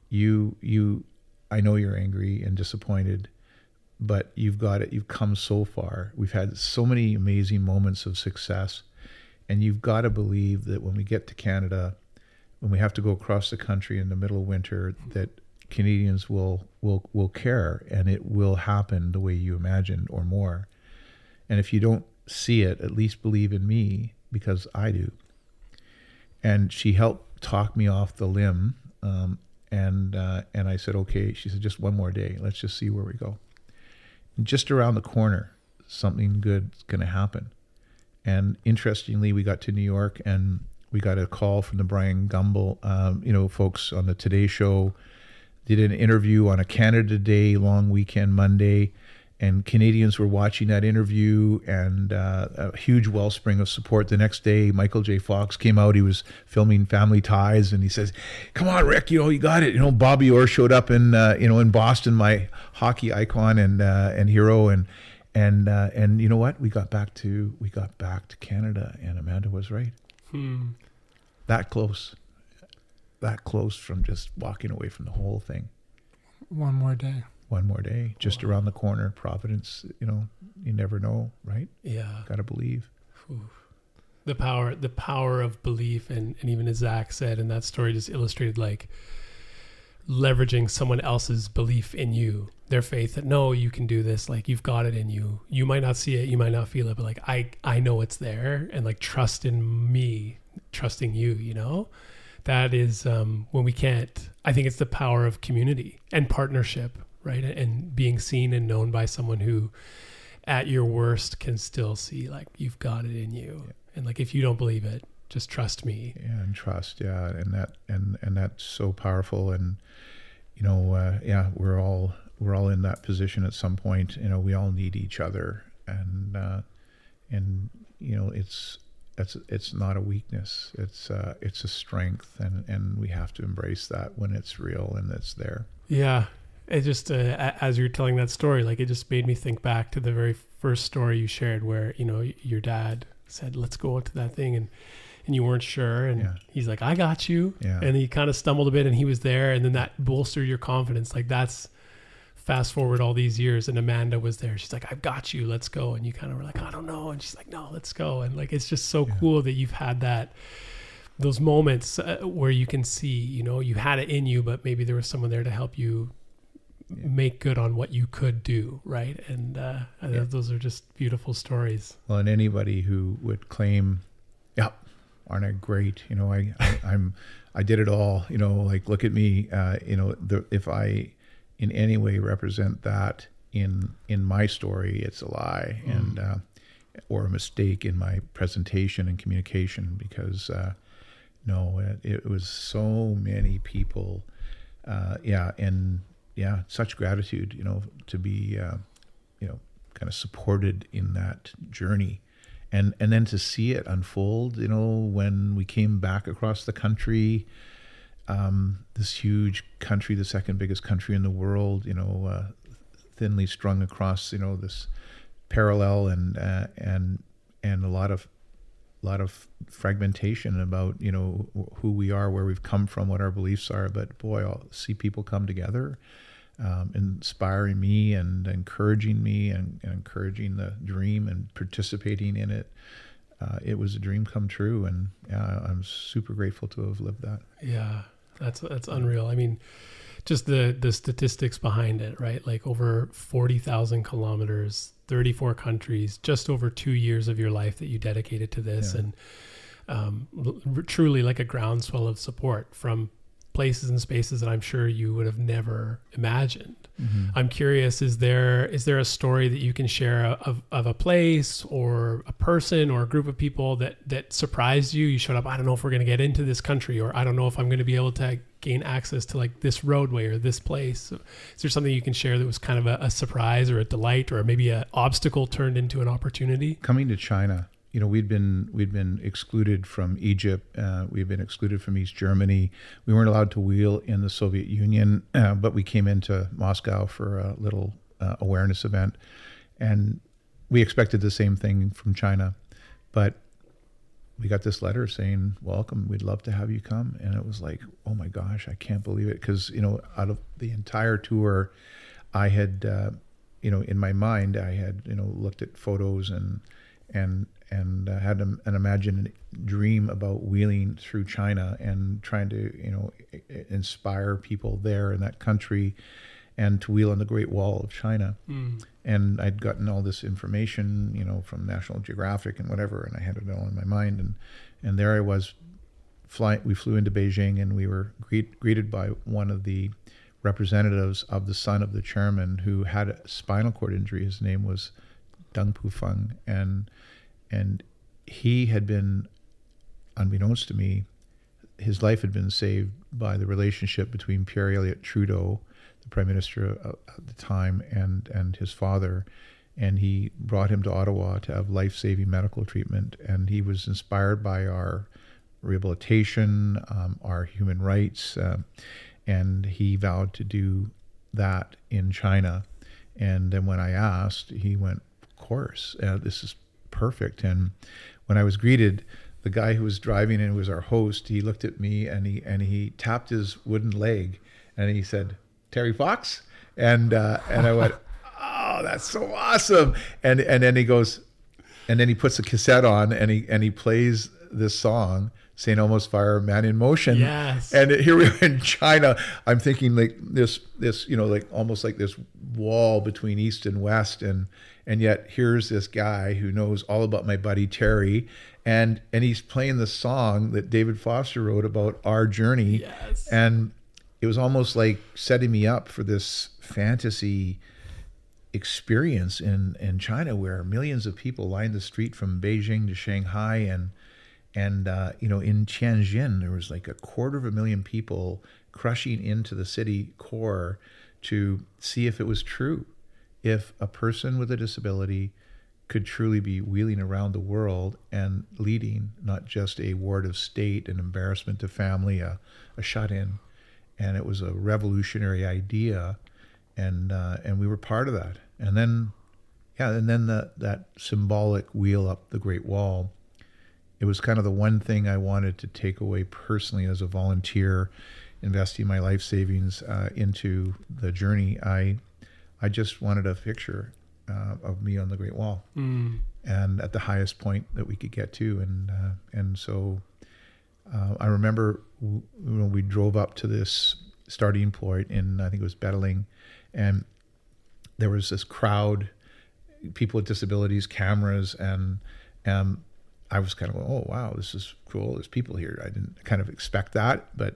you, you, I know you're angry and disappointed, but you've got it. You've come so far. We've had so many amazing moments of success, and you've got to believe that when we get to Canada." When we have to go across the country in the middle of winter, that Canadians will will will care, and it will happen the way you imagined or more. And if you don't see it, at least believe in me, because I do. And she helped talk me off the limb, um, and uh, and I said, okay. She said, just one more day. Let's just see where we go. And just around the corner, something good's going to happen. And interestingly, we got to New York, and we got a call from the Brian Gumbel, um, you know, folks on the Today Show. Did an interview on a Canada Day long weekend Monday, and Canadians were watching that interview, and uh, a huge wellspring of support. The next day, Michael J. Fox came out. He was filming Family Ties, and he says, "Come on, Rick, you know you got it." You know, Bobby Orr showed up in uh, you know in Boston, my hockey icon and uh, and hero, and and uh, and you know what? We got back to we got back to Canada, and Amanda was right. Hmm. That close, that close from just walking away from the whole thing. One more day. One more day, just wow. Around the corner. Providence, you know, you never know, right? Yeah. Got to believe. Oof. The power, the power of belief. And, and even as Zach said, and that story just illustrated, like leveraging someone else's belief in you, their faith that, no, you can do this. Like you've got it in you. You might not see it. You might not feel it, but like, I, I know it's there, and like, trust in me. Trusting you, you know, that is um, when we can't, I think it's the power of community and partnership, right? And being seen and known by someone who at your worst can still see like you've got it in you. Yeah. And like, if you don't believe it, just trust me. Yeah, and trust. Yeah. And that, and, and that's so powerful. And, you know, uh, yeah, we're all, we're all in that position at some point, you know, we all need each other. And, uh, and, you know, it's, It's it's not a weakness. It's uh, it's a strength, and, and we have to embrace that when it's real and it's there. Yeah, it just uh, as you're telling that story, like it just made me think back to the very first story you shared, where you know your dad said, "Let's go out to that thing," and and you weren't sure, and yeah. He's like, "I got you," yeah. And he kind of stumbled a bit, and he was there, and then that bolstered your confidence. Like that's fast forward all these years, and Amanda was there. She's like, "I've got you, let's go." And you kind of were like, "I don't know." And she's like, "No, let's go." And like, it's just so yeah. cool that you've had that, those moments uh, where you can see, you know, you had it in you, but maybe there was someone there to help you yeah. make good on what you could do. Right. And uh, yeah. those are just beautiful stories. Well, and anybody who would claim, yeah, aren't I great? You know, I, I I'm, I did it all, you know, like, look at me, uh, you know, the, if I, in any way represent that in in my story, it's a lie mm. and uh, or a mistake in my presentation and communication, because uh, no, it, it was so many people, uh, yeah, and yeah, such gratitude, you know, to be uh, you know kind of supported in that journey, and and then to see it unfold, you know, when we came back across the country. Um, this huge country, the second biggest country in the world, you know, uh, thinly strung across, you know, this parallel and uh, and and a lot of a lot of fragmentation about, you know, who we are, where we've come from, what our beliefs are. But boy, I'll see people come together, um, inspiring me and encouraging me and, and encouraging the dream and participating in it. Uh, it was a dream come true, and uh, I'm super grateful to have lived that. Yeah, that's that's unreal. I mean, just the the statistics behind it, right? Like over forty thousand kilometers, thirty-four countries, just over two years of your life that you dedicated to this. Yeah. And um, r- truly like a groundswell of support from places and spaces that I'm sure you would have never imagined. Mm-hmm. I'm curious, is there is there a story that you can share of, of a place or a person or a group of people that that surprised you? You showed up, I don't know if we're going to get into this country, or I don't know if I'm going to be able to gain access to like this roadway or this place. Is there something you can share that was kind of a, a surprise or a delight, or maybe an obstacle turned into an opportunity? Coming to China, you know, we'd been we'd been excluded from Egypt. Uh, we'd been excluded from East Germany. We weren't allowed to wheel in the Soviet Union, uh, but we came into Moscow for a little uh, awareness event, and we expected the same thing from China. But we got this letter saying, "Welcome. We'd love to have you come." And it was like, "Oh my gosh, I can't believe it!" Because you know, out of the entire tour, I had, uh, you know, in my mind, I had you know looked at photos and and. and uh, had an, an imagined dream about wheeling through China and trying to, you know, inspire people there in that country and to wheel on the Great Wall of China. Mm. And I'd gotten all this information, you know, from National Geographic and whatever, and I had it all in my mind. And, and there I was, fly, we flew into Beijing, and we were greet, greeted by one of the representatives of the son of the chairman who had a spinal cord injury. His name was Deng Pufeng. And And he had been, unbeknownst to me, his life had been saved by the relationship between Pierre Elliott Trudeau, the Prime Minister at the time, and, and his father. And he brought him to Ottawa to have life-saving medical treatment. And he was inspired by our rehabilitation, um, our human rights. Uh, and he vowed to do that in China. And then when I asked, he went, of course, uh, this is perfect. And when I was greeted, the guy who was driving and was our host, he looked at me and he and he tapped his wooden leg and he said, "Terry Fox?" And uh, and I went, "Oh, that's so awesome!" And and then he goes, and then he puts a cassette on and he and he plays this song, Saint Elmo's Fire, Man in Motion. Yes. And here we are in China. I'm thinking like this, this, you know, like almost like this wall between East and West. And, and yet here's this guy who knows all about my buddy, Terry. And, and he's playing the song that David Foster wrote about our journey. Yes. And it was almost like setting me up for this fantasy experience in, in China, where millions of people lined the street from Beijing to Shanghai. And, And, uh, you know, in Tianjin, there was like a quarter of a million people crushing into the city core to see if it was true, if a person with a disability could truly be wheeling around the world and leading not just a ward of state, an embarrassment to family, a, a shut-in. And it was a revolutionary idea, and uh, and we were part of that. And then, yeah, and then the, that symbolic wheel up the Great Wall, it was kind of the one thing I wanted to take away personally as a volunteer, investing my life savings uh, into the journey. I I just wanted a picture uh, of me on the Great Wall mm. and at the highest point that we could get to. And uh, and so uh, I remember w- when we drove up to this starting point in, I think it was Betaling, and there was this crowd, people with disabilities, cameras, and um I was kind of going, oh, wow, this is cool. There's people here. I didn't kind of expect that, but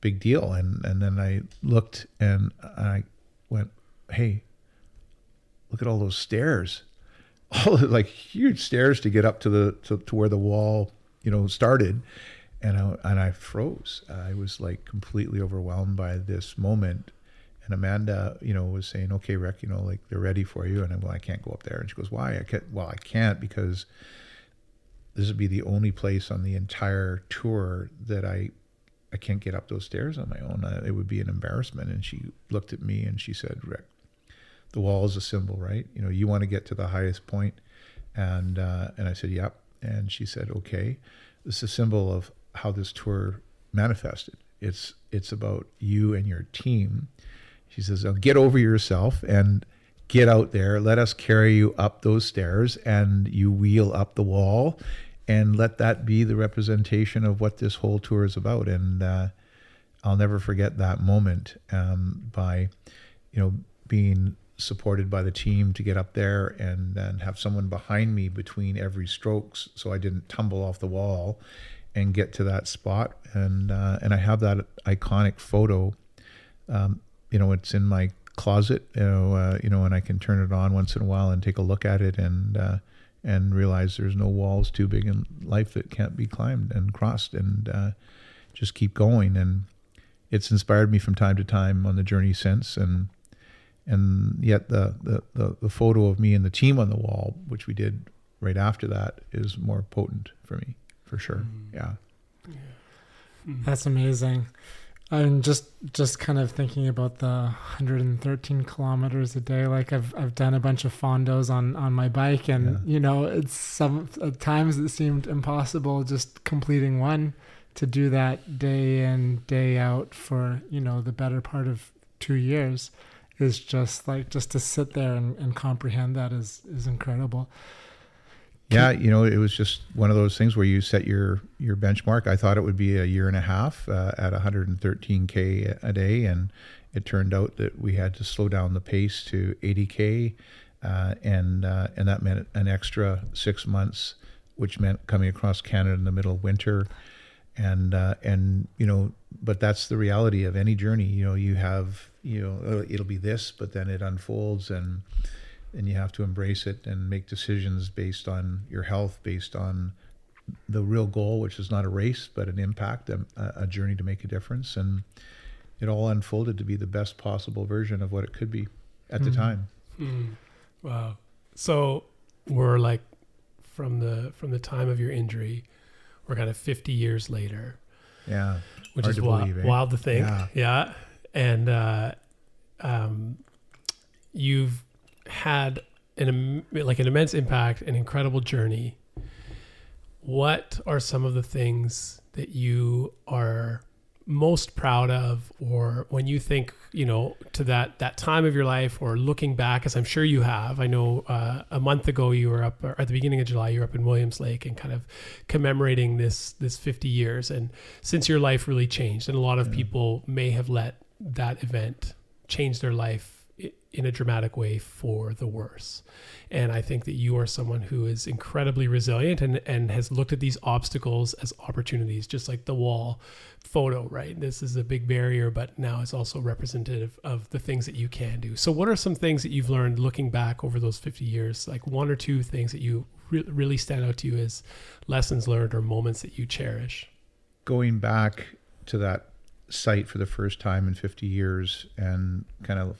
big deal. And and then I looked and I went, hey, look at all those stairs. All the, like huge stairs to get up to the to, to where the wall, you know, started. And I, and I froze. I was like completely overwhelmed by this moment. And Amanda, you know, was saying, okay, Rick, you know, like they're ready for you. And I'm well, I can't go up there. And she goes, why? I can't. Well, I can't because this would be the only place on the entire tour that I, I can't get up those stairs on my own. Uh, it would be an embarrassment. And she looked at me and she said, Rick, the wall is a symbol, right? You know, you want to get to the highest point. And, uh, and I said, yep. And she said, okay, this is a symbol of how this tour manifested. It's it's about you and your team. She says, now get over yourself and get out there. Let us carry you up those stairs and you wheel up the wall, and let that be the representation of what this whole tour is about. And uh, I'll never forget that moment um, by, you know, being supported by the team to get up there and, and have someone behind me between every strokes so I didn't tumble off the wall and get to that spot. And uh, and I have that iconic photo. Um, you know, it's in my closet, you know, uh, you know, and I can turn it on once in a while and take a look at it and uh, and realize there's no walls too big in life that can't be climbed and crossed, and uh, just keep going. And it's inspired me from time to time on the journey since. And and yet the, the, the, the photo of me and the team on the wall, which we did right after that, is more potent for me. For sure. Yeah. That's amazing. And just just kind of thinking about the one hundred thirteen kilometers a day, like I've I've done a bunch of fondos on, on my bike, and yeah. you know, it's some at times it seemed impossible just completing one. To do that day in, day out for, you know, the better part of two years is just like, just to sit there and, and comprehend that is is incredible. Yeah, you know, it was just one of those things where you set your, your benchmark. I thought it would be a year and a half uh, at one hundred thirteen K a day, and it turned out that we had to slow down the pace to eighty K, uh, and uh, and that meant an extra six months, which meant coming across Canada in the middle of winter, and uh, and you know, but that's the reality of any journey. You know, you have you know it'll be this, but then it unfolds and. And you have to embrace it and make decisions based on your health, based on the real goal, which is not a race, but an impact, a, a journey to make a difference. And it all unfolded to be the best possible version of what it could be at mm-hmm. the time. Mm-hmm. Wow. So we're like from the from the time of your injury, we're kind of fifty years later. Yeah. Which Hard is to wild, believe, eh? wild to think. Yeah. yeah. And uh, um, you've had an like an immense impact, an incredible journey. What are some of the things that you are most proud of, or when you think, you know, to that, that time of your life, or looking back, as I'm sure you have? I know uh, a month ago you were up, or at the beginning of July, you were up in Williams Lake and kind of commemorating this, this fifty years. And since your life really changed, and a lot of yeah. people may have let that event change their life in a dramatic way for the worse. And I think that you are someone who is incredibly resilient and, and has looked at these obstacles as opportunities, just like the wall photo, right? This is a big barrier, but now it's also representative of the things that you can do. So what are some things that you've learned looking back over those fifty years, like one or two things that you re- really stand out to you as lessons learned or moments that you cherish? Going back to that site for the first time in fifty years and kind of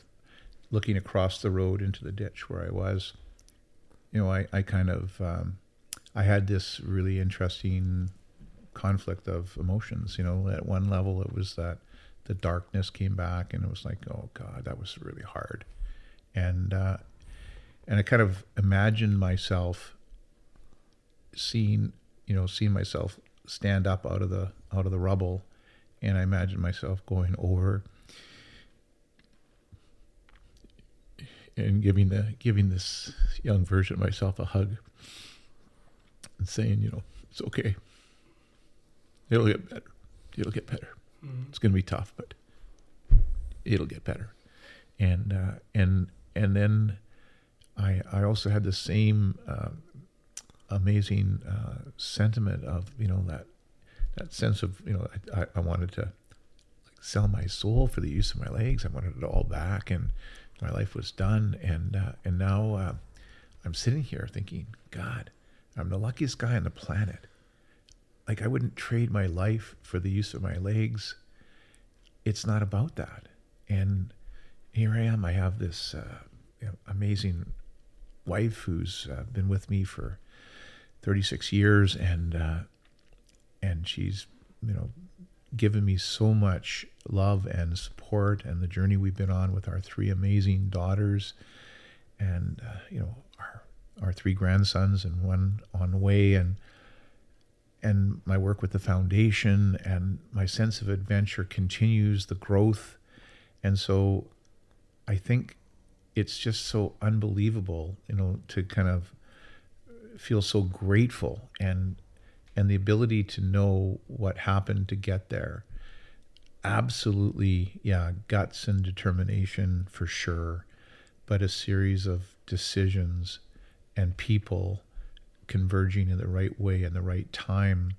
looking across the road into the ditch where I was, you know, I, I kind of, um, I had this really interesting conflict of emotions. You know, at one level it was that the darkness came back and it was like, oh God, that was really hard. And, uh, and I kind of imagined myself seeing, you know, seeing myself stand up out of the, out of the rubble. And I imagined myself going over and giving the giving this young version of myself a hug and saying, you know, it's okay. It'll get better. It'll get better. Mm-hmm. It's going to be tough, but it'll get better. And uh, and and then I I also had the same uh, amazing uh, sentiment of, you know, that that sense of, you know, I, I wanted to like sell my soul for the use of my legs. I wanted it all back, and my life was done, and uh, and now uh, I'm sitting here thinking, God, I'm the luckiest guy on the planet. Like, I wouldn't trade my life for the use of my legs. It's not about that. And here I am. I have this uh, you know, amazing wife who's uh, been with me for thirty-six years, and uh, and she's, you know, given me so much love and support, and the journey we've been on with our three amazing daughters, and uh, you know, our our three grandsons and one on the way, and and my work with the foundation and my sense of adventure continues, the growth. And so I think it's just so unbelievable, you know, to kind of feel so grateful and and the ability to know what happened to get there. Absolutely, yeah, guts and determination for sure, but a series of decisions and people converging in the right way and the right time,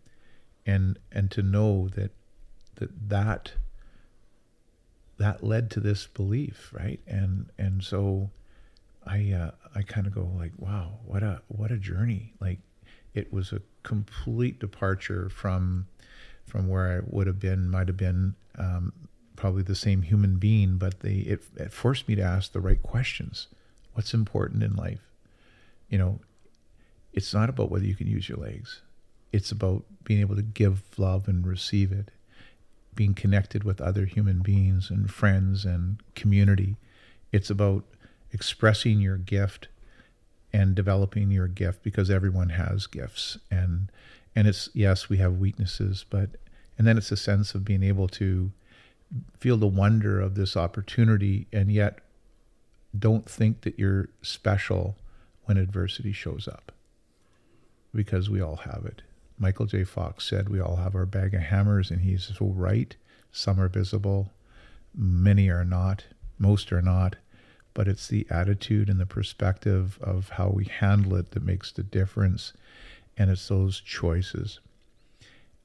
and and to know that that that that led to this belief, right? And and so I uh, I kind of go like, wow, what a what a journey! Like, it was a complete departure from from where I would have been, might have been um, probably the same human being, but they it, it forced me to ask the right questions. What's important in life, you know? It's not about whether you can use your legs. It's about being able to give love and receive it, being connected with other human beings and friends and community. It's about expressing your gift and developing your gift, because everyone has gifts. And and it's, yes, we have weaknesses, but, and then it's a sense of being able to feel the wonder of this opportunity and yet don't think that you're special when adversity shows up, because we all have it. Michael J. Fox said we all have our bag of hammers, and he's so right. Some are visible, many are not, most are not, but it's the attitude and the perspective of how we handle it that makes the difference, and it's those choices.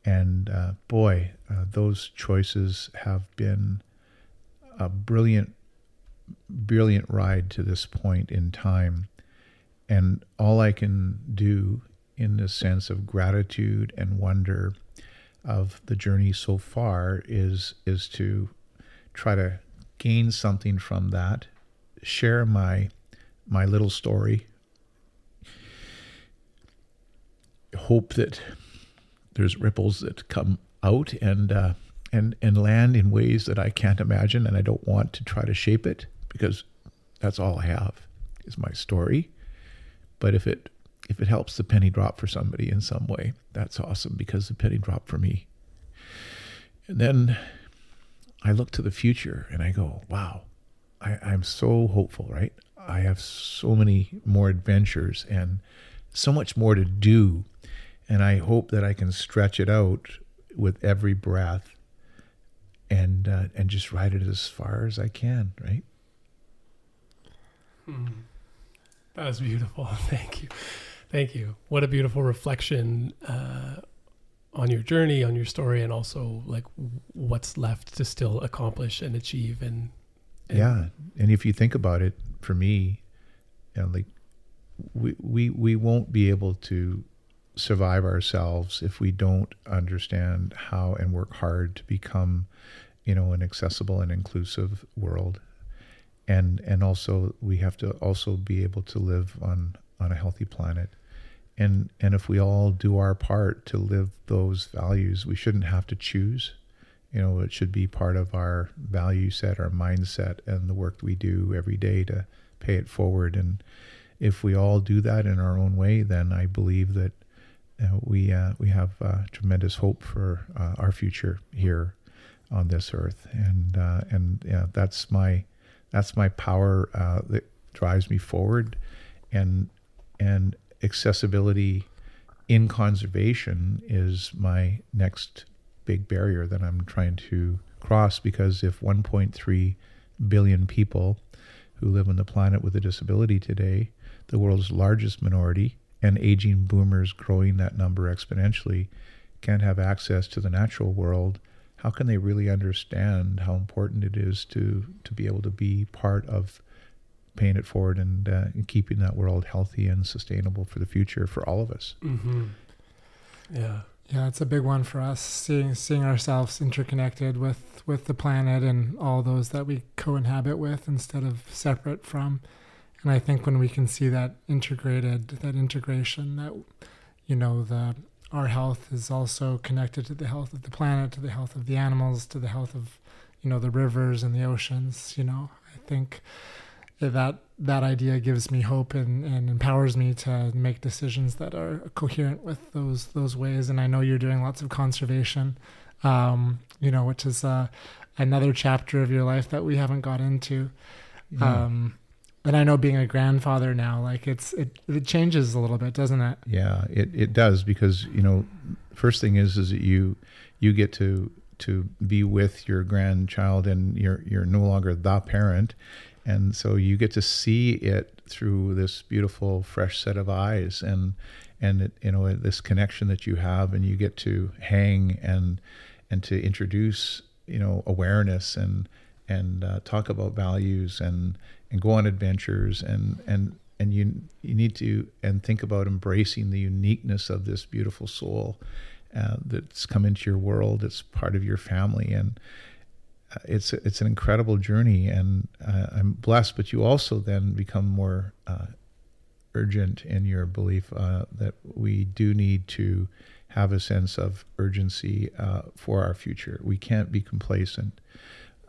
And uh, boy, uh, those choices have been a brilliant, brilliant ride to this point in time. And all I can do in this sense of gratitude and wonder of the journey so far is is to try to gain something from that, share my my little story, hope that there's ripples that come out and uh, and and land in ways that I can't imagine, and I don't want to try to shape it, because that's all I have is my story. But if it If it helps the penny drop for somebody in some way, that's awesome, because the penny dropped for me. And then I look to the future and I go, wow, I, I'm so hopeful, right? I have so many more adventures and so much more to do. And I hope that I can stretch it out with every breath and uh, and just ride it as far as I can, right? Hmm. That was beautiful. Thank you. Thank you. What a beautiful reflection uh, on your journey, on your story, and also like what's left to still accomplish and achieve. And, and yeah, and if you think about it, for me, you know, like we we we won't be able to survive ourselves if we don't understand how and work hard to become, you know, an accessible and inclusive world. And and also we have to also be able to live on on a healthy planet. And and if we all do our part to live those values, we shouldn't have to choose. You know, it should be part of our value set, our mindset, and the work we do every day to pay it forward. And if we all do that in our own way, then I believe that uh, we uh, we have uh, tremendous hope for uh, our future here on this earth. And uh, and yeah, that's my that's my power uh, that drives me forward. And and accessibility in conservation is my next big barrier that I'm trying to cross, because if one point three billion people who live on the planet with a disability today, the world's largest minority, and aging boomers growing that number exponentially, can't have access to the natural world, how can they really understand how important it is to, to be able to be part of paying it forward and, uh, and keeping that world healthy and sustainable for the future for all of us? Mm-hmm. Yeah. Yeah, it's a big one for us, seeing seeing ourselves interconnected with, with the planet and all those that we co-inhabit with instead of separate from. And I think when we can see that integrated, that integration, that, you know, the our health is also connected to the health of the planet, to the health of the animals, to the health of, you know, the rivers and the oceans, you know, I think that that idea gives me hope and, and empowers me to make decisions that are coherent with those those ways. And I know you're doing lots of conservation, um, you know, which is uh, another chapter of your life that we haven't got into. Mm. Um, and I know being a grandfather now, like it's it, it changes a little bit, doesn't it? Yeah, it, it does, because, you know, first thing is is that you you get to to be with your grandchild, and you're you're no longer the parent. And so you get to see it through this beautiful, fresh set of eyes, and and it, you know, this connection that you have, and you get to hang and and to introduce, you know, awareness and and uh, talk about values and and go on adventures, and and and you you need to and think about embracing the uniqueness of this beautiful soul uh, that's come into your world. It's part of your family, and it's it's an incredible journey, and uh, I'm blessed. But you also then become more uh, urgent in your belief uh, that we do need to have a sense of urgency uh, for our future. We can't be complacent.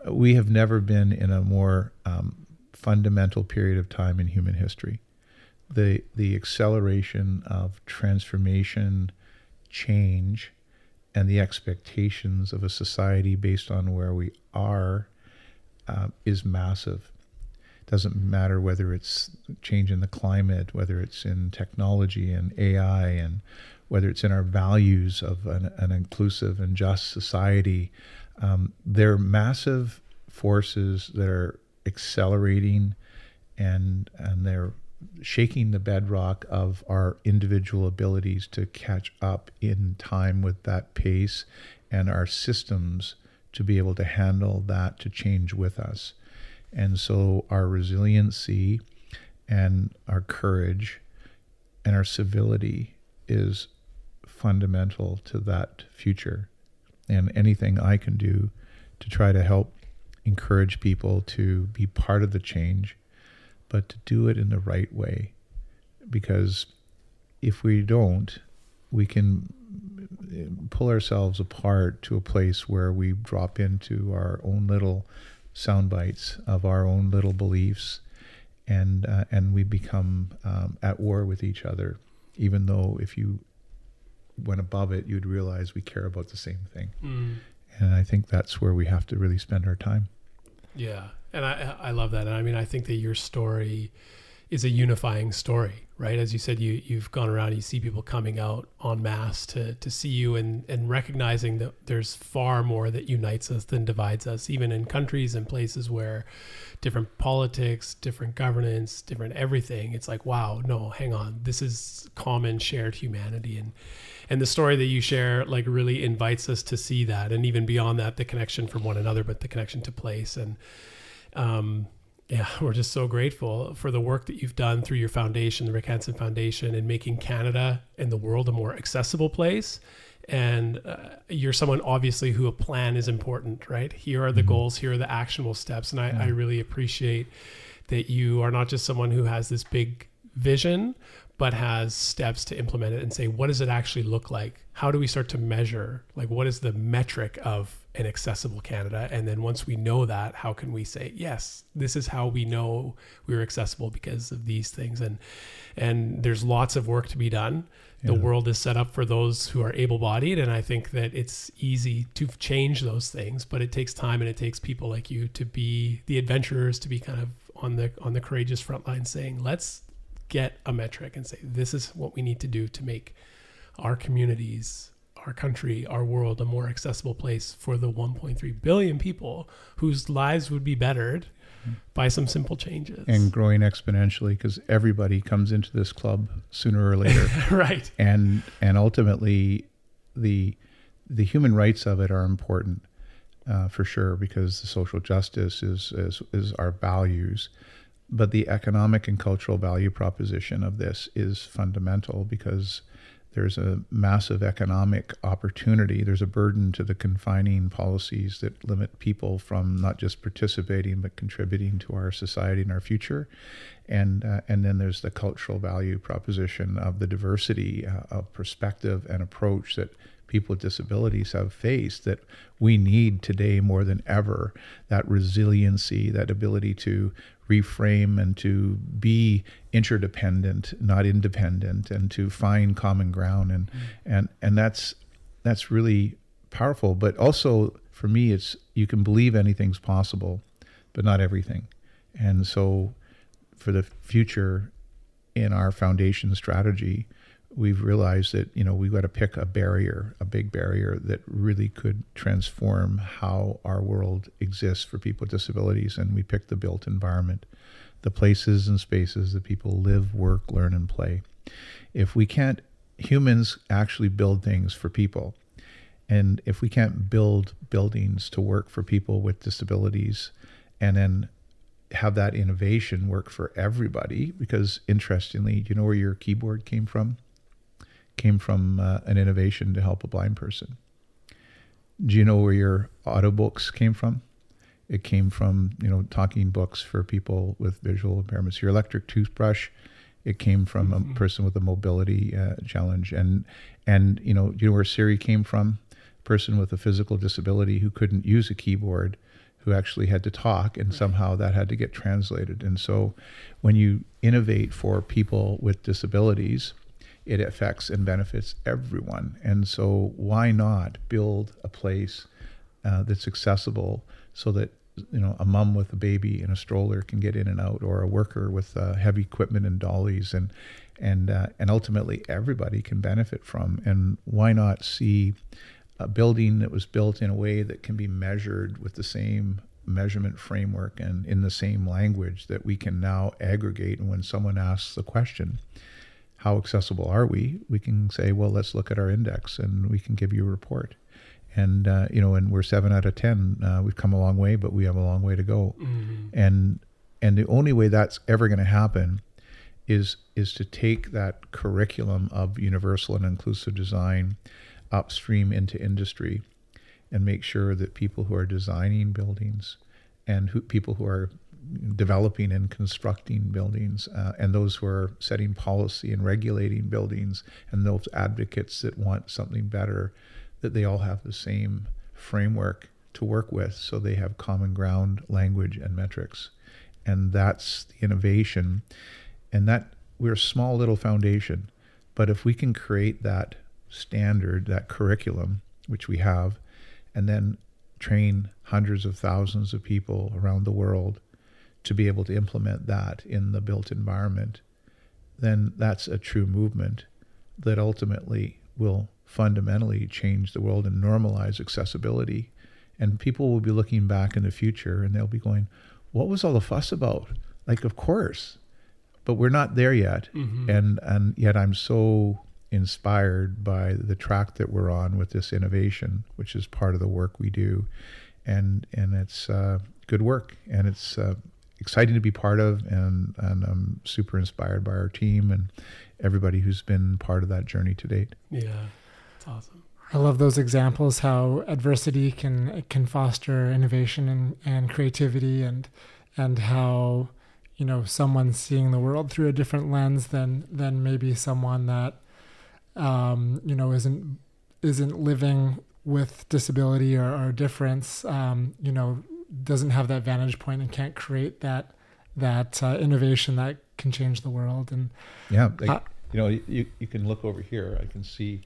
We have never been in a more um, fundamental period of time in human history. The the acceleration of transformation, change, and the expectations of a society based on where we are uh, is massive. It doesn't matter whether it's change in the climate, whether it's in technology and A I, and whether it's in our values of an, an inclusive and just society. Um, they're massive forces that are accelerating, and and they're shaking the bedrock of our individual abilities to catch up in time with that pace, and our systems to be able to handle that, to change with us. And so our resiliency and our courage and our civility is fundamental to that future. And anything I can do to try to help encourage people to be part of the change, but to do it in the right way, because if we don't, we can pull ourselves apart to a place where we drop into our own little sound bites of our own little beliefs, and uh, and we become um, at war with each other, even though if you went above it, you'd realize we care about the same thing. Mm. And I think that's where we have to really spend our time. Yeah. And I, I love that. And I mean, I think that your story is a unifying story, right? As you said, you, you've gone around, you see people coming out en masse to, to see you, and, and recognizing that there's far more that unites us than divides us, even in countries and places where different politics, different governance, different everything. It's like, wow, no, hang on. This is common shared humanity. And, and the story that you share, like, really invites us to see that. And even beyond that, the connection from one another, but the connection to place. And, Um, yeah, we're just so grateful for the work that you've done through your foundation, the Rick Hansen Foundation, in making Canada and the world a more accessible place. And uh, you're someone, obviously, who a plan is important, right? Here are the mm-hmm. goals, here are the actionable steps. And I, yeah. I really appreciate that you are not just someone who has this big vision, but has steps to implement it and say, what does it actually look like? How do we start to measure? Like, what is the metric of an accessible Canada? And then once we know that, how can we say, yes, this is how we know we're accessible because of these things. And, and there's lots of work to be done. Yeah. The world is set up for those who are able-bodied. And I think that it's easy to change those things, but it takes time, and it takes people like you to be the adventurers, to be kind of on the, on the courageous front line saying, let's get a metric and say, this is what we need to do to make our communities, our country, our world a more accessible place for the one point three billion people whose lives would be bettered mm-hmm. by some simple changes. And growing exponentially, because everybody comes into this club sooner or later. Right. And and ultimately, the the human rights of it are important uh, for sure, because the social justice is is, is our values. But the economic and cultural value proposition of this is fundamental, because there's a massive economic opportunity. There's a burden to the confining policies that limit people from not just participating, but contributing to our society and our future. And uh, and then there's the cultural value proposition of the diversity uh, of perspective and approach that people with disabilities have faced, that we need today more than ever, that resiliency, that ability to reframe and to be interdependent, not independent, and to find common ground. And, mm. and, and that's, that's really powerful. But also for me, it's, you can believe anything's possible, but not everything. And so for the future in our foundation strategy, we've realized that, you know, we've got to pick a barrier, a big barrier that really could transform how our world exists for people with disabilities. And we picked the built environment, the places and spaces that people live, work, learn, and play. If we can't, humans actually build things for people. And if we can't build buildings to work for people with disabilities and then have that innovation work for everybody, because interestingly, you know where your keyboard came from? Came from uh, an innovation to help a blind person. Do you know where your audiobooks came from? It came from, you know, talking books for people with visual impairments. Your electric toothbrush, it came from mm-hmm. a person with a mobility uh, challenge. And, and you know, do you know where Siri came from? A person with a physical disability who couldn't use a keyboard, who actually had to talk, and right. somehow that had to get translated. And so when you innovate for people with disabilities, it affects and benefits everyone. And so why not build a place uh, that's accessible so that, you know, a mom with a baby in a stroller can get in and out, or a worker with uh, heavy equipment and dollies, and and uh, and ultimately everybody can benefit from. And why not see a building that was built in a way that can be measured with the same measurement framework and in the same language that we can now aggregate. And when someone asks the question, how accessible are we? We can say, well, let's look at our index, and we can give you a report. And, uh, you know, and we're seven out of ten. Uh, we've come a long way, but we have a long way to go. Mm-hmm. And and the only way that's ever going to happen is is to take that curriculum of universal and inclusive design upstream into industry and make sure that people who are designing buildings and who, people who are developing and constructing buildings uh, and those who are setting policy and regulating buildings and those advocates that want something better, that they all have the same framework to work with, so they have common ground, language, and metrics. And that's the innovation. And that we're a small little foundation, but if we can create that standard, that curriculum, which we have, and then train hundreds of thousands of people around the world to be able to implement that in the built environment, then that's a true movement that ultimately will fundamentally change the world and normalize accessibility. And people will be looking back in the future and they'll be going, what was all the fuss about? Like, of course, but we're not there yet. Mm-hmm. And, and yet I'm so inspired by the track that we're on with this innovation, which is part of the work we do. And, and it's uh, good work, and it's uh, exciting to be part of, and, and I'm super inspired by our team and everybody who's been part of that journey to date. Yeah, it's awesome. I love those examples, how adversity can can foster innovation and, and creativity, and and how, you know, someone seeing the world through a different lens than than maybe someone that um, you know isn't isn't living with disability or, or difference, um, you know, doesn't have that vantage point and can't create that that uh, innovation that can change the world. And yeah, like, uh, you know, you you can look over here. I can see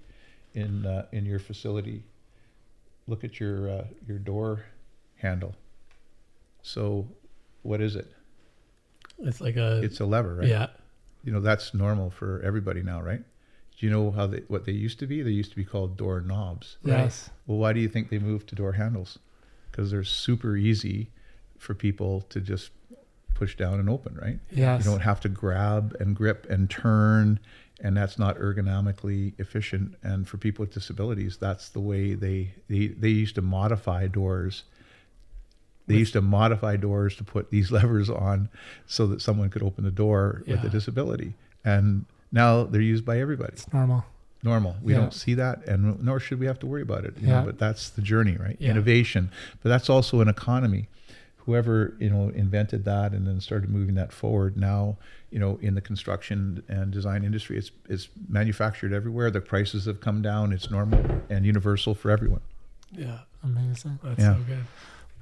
in uh, in your facility. Look at your uh, your door handle. So, what is it? It's like a. It's a lever, right? Yeah. You know, that's normal for everybody now, right? Do you know how they what they used to be? They used to be called door knobs. Yes. Right? Well, why do you think they moved to door handles? Because they're super easy for people to just push down and open, right? Yes. You don't have to grab and grip and turn, and that's not ergonomically efficient. And for people with disabilities, that's the way they they, they used to modify doors. They used to modify doors to put these levers on so that someone could open the door yeah. with a disability. And now they're used by everybody. It's normal. Normal. We yeah. don't see that, and nor should we have to worry about it. You yeah. know, but that's the journey, right? Yeah. Innovation. But that's also an economy. Whoever, you know, invented that and then started moving that forward. Now, you know, in the construction and design industry, it's it's manufactured everywhere. The prices have come down. It's normal and universal for everyone. Yeah. Amazing. That's yeah. so good.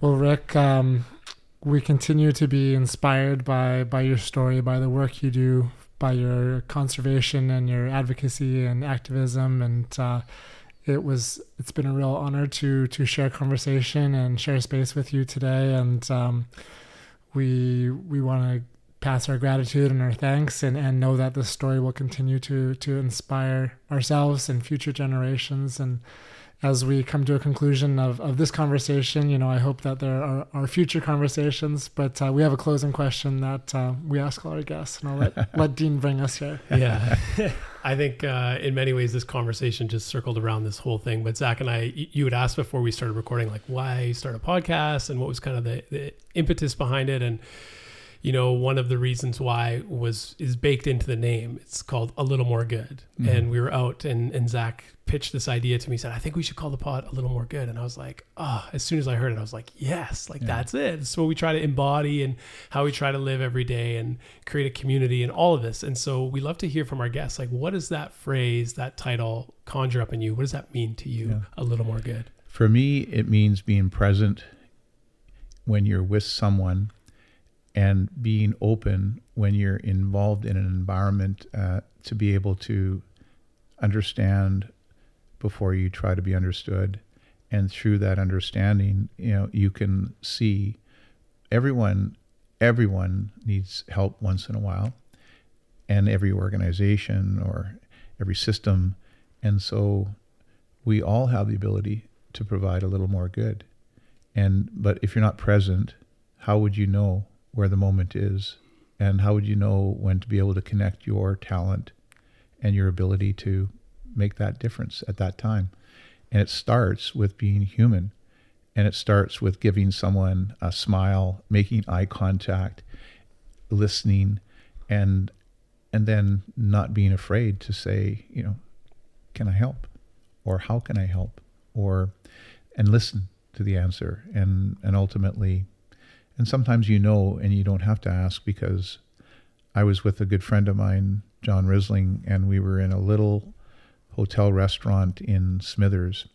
Well, Rick, um, we continue to be inspired by, by your story, by the work you do, by your conservation and your advocacy and activism. And uh, it was, it's been a real honor to, to share conversation and share space with you today. And um, we, we want to pass our gratitude and our thanks, and, and know that this story will continue to, to inspire ourselves and future generations. And as we come to a conclusion of, of this conversation, you know, I hope that there are, are future conversations, but uh, we have a closing question that uh, we ask all our guests, and I'll let, let Dean bring us here. Yeah. I think uh, in many ways, this conversation just circled around this whole thing, but Zach and I, you had asked before we started recording, like why start a podcast and what was kind of the, the impetus behind it. And, you know, one of the reasons why was, is baked into the name. It's called A Little More Good. Mm-hmm. And we were out and, and Zach pitched this idea to me, said, I think we should call the pod A Little More Good. And I was like, ah, oh, as soon as I heard it, I was like, yes, like yeah. that's it. It's what we try to embody and how we try to live every day and create a community and all of this. And so we love to hear from our guests. Like, what does that phrase, that title conjure up in you? What does that mean to you? Yeah. A little more good. For me, it means being present when you're with someone, and being open when you're involved in an environment uh, to be able to understand before you try to be understood. And through that understanding, you know, you can see everyone, everyone needs help once in a while, and every organization or every system. And so we all have the ability to provide a little more good. And, but if you're not present, how would you know where the moment is, and how would you know when to be able to connect your talent and your ability to make that difference at that time? And it starts with being human, and it starts with giving someone a smile, making eye contact, listening, and and then not being afraid to say, you know, can I help, or how can I help, or and listen to the answer, and and ultimately. And sometimes you know, and you don't have to ask, because I was with a good friend of mine, John Risling, and we were in a little hotel restaurant in Smithers,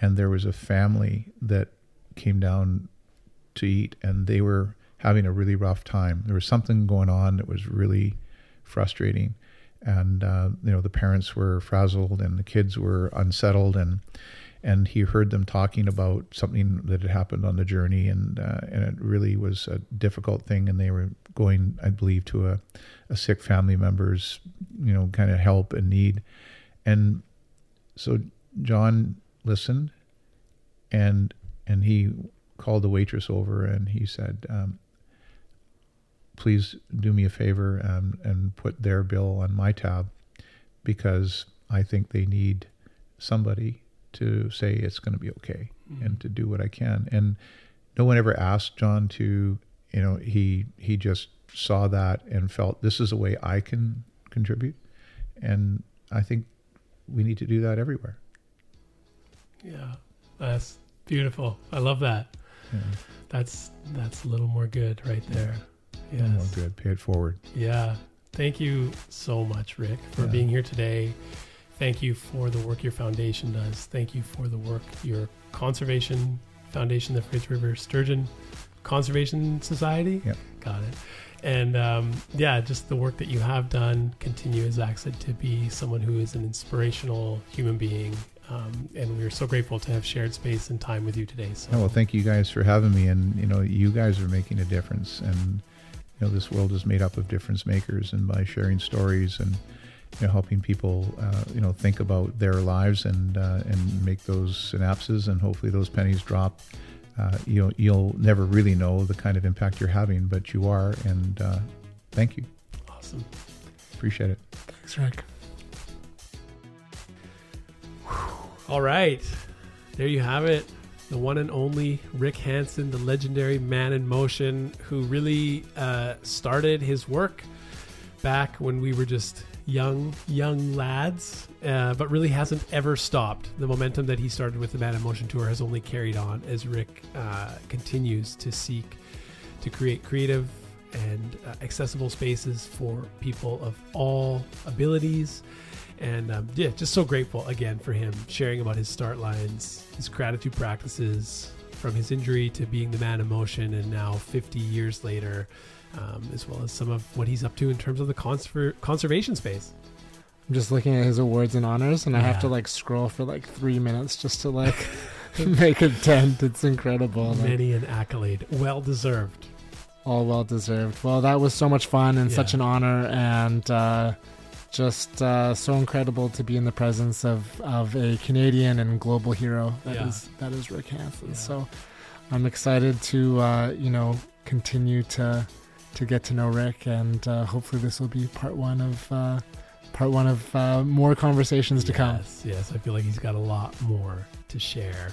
and there was a family that came down to eat, and they were having a really rough time. There was something going on that was really frustrating, and uh, you know, the parents were frazzled, and the kids were unsettled, and And he heard them talking about something that had happened on the journey, and uh, and it really was a difficult thing. And they were going, I believe, to a, a sick family member's, you know, kind of help and need. And so John listened, and and he called the waitress over, and he said, um, "Please do me a favor and, and put their bill on my tab, because I think they need somebody to say it's going to be okay," mm-hmm. and to do what I can. And no one ever asked John to, you know, he he just saw that and felt, this is a way I can contribute. And I think we need to do that everywhere. Yeah, that's beautiful. I love that. Yeah. That's that's a little more good right there. Yes. A little more good, pay it forward. Yeah. Thank you so much, Rick, for yeah. being here today. Thank you for the work your foundation does. Thank you for the work your conservation foundation, the Fraser River Sturgeon Conservation Society. Yep. Got it. And um, yeah, just the work that you have done. Continue, as Zach said, to be someone who is an inspirational human being. Um, and we're so grateful to have shared space and time with you today. So oh, well, thank you guys for having me. And you know, you guys are making a difference. And you know, this world is made up of difference makers. And by sharing stories and you know, helping people, uh, you know, think about their lives and uh, and make those synapses, and hopefully those pennies drop. Uh, you know, you'll never really know the kind of impact you're having, but you are. And uh, thank you. Awesome. Appreciate it. Thanks, Rick. Whew. All right, there you have it. The one and only Rick Hansen, the legendary Man in Motion, who really uh, started his work back when we were just young young lads, uh, but really hasn't ever stopped. The momentum that he started with the Man in Motion Tour has only carried on as Rick uh, continues to seek to create creative and uh, accessible spaces for people of all abilities. And um, yeah, just so grateful again for him sharing about his start lines, his gratitude practices, from his injury to being the man in motion, and now fifty years later, um, as well as some of what he's up to in terms of the conser- conservation space. I'm just looking at his awards and honors, and yeah. I have to like scroll for like three minutes just to like make a dent. It's incredible. Many an accolade. Well deserved. All well deserved. Well, that was so much fun and yeah. such an honor, and uh, just uh, so incredible to be in the presence of, of a Canadian and global hero. That yeah. is that is Rick Hansen. Yeah. So I'm excited to uh, you know continue to to get to know Rick, and uh, hopefully this will be part one of uh, part one of uh, more conversations yes, to come. Yes, I feel like he's got a lot more to share.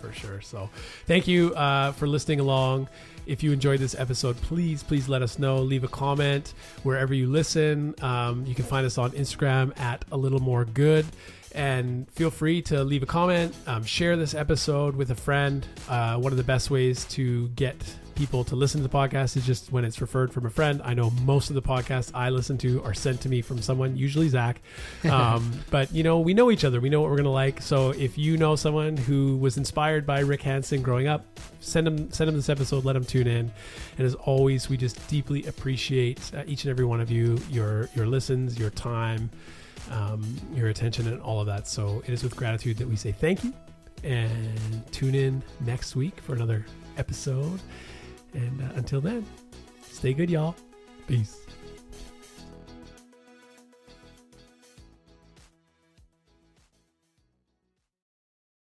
For sure. So thank you uh, for listening along. If you enjoyed this episode, please, please let us know. Leave a comment wherever you listen. Um, you can find us on Instagram at A Little More Good. And feel free to leave a comment. Um, share this episode with a friend. Uh, one of the best ways to get people to listen to the podcast is just when it's referred from a friend. I know most of the podcasts I listen to are sent to me from someone, usually Zach. Um, but, you know, we know each other. We know what we're going to like. So if you know someone who was inspired by Rick Hansen growing up, send them, send them this episode. Let them tune in. And as always, we just deeply appreciate uh, each and every one of you, your your listens, your time, um, your attention, and all of that. So it is with gratitude that we say thank you. And tune in next week for another episode. And uh, until then, stay good, y'all. Peace.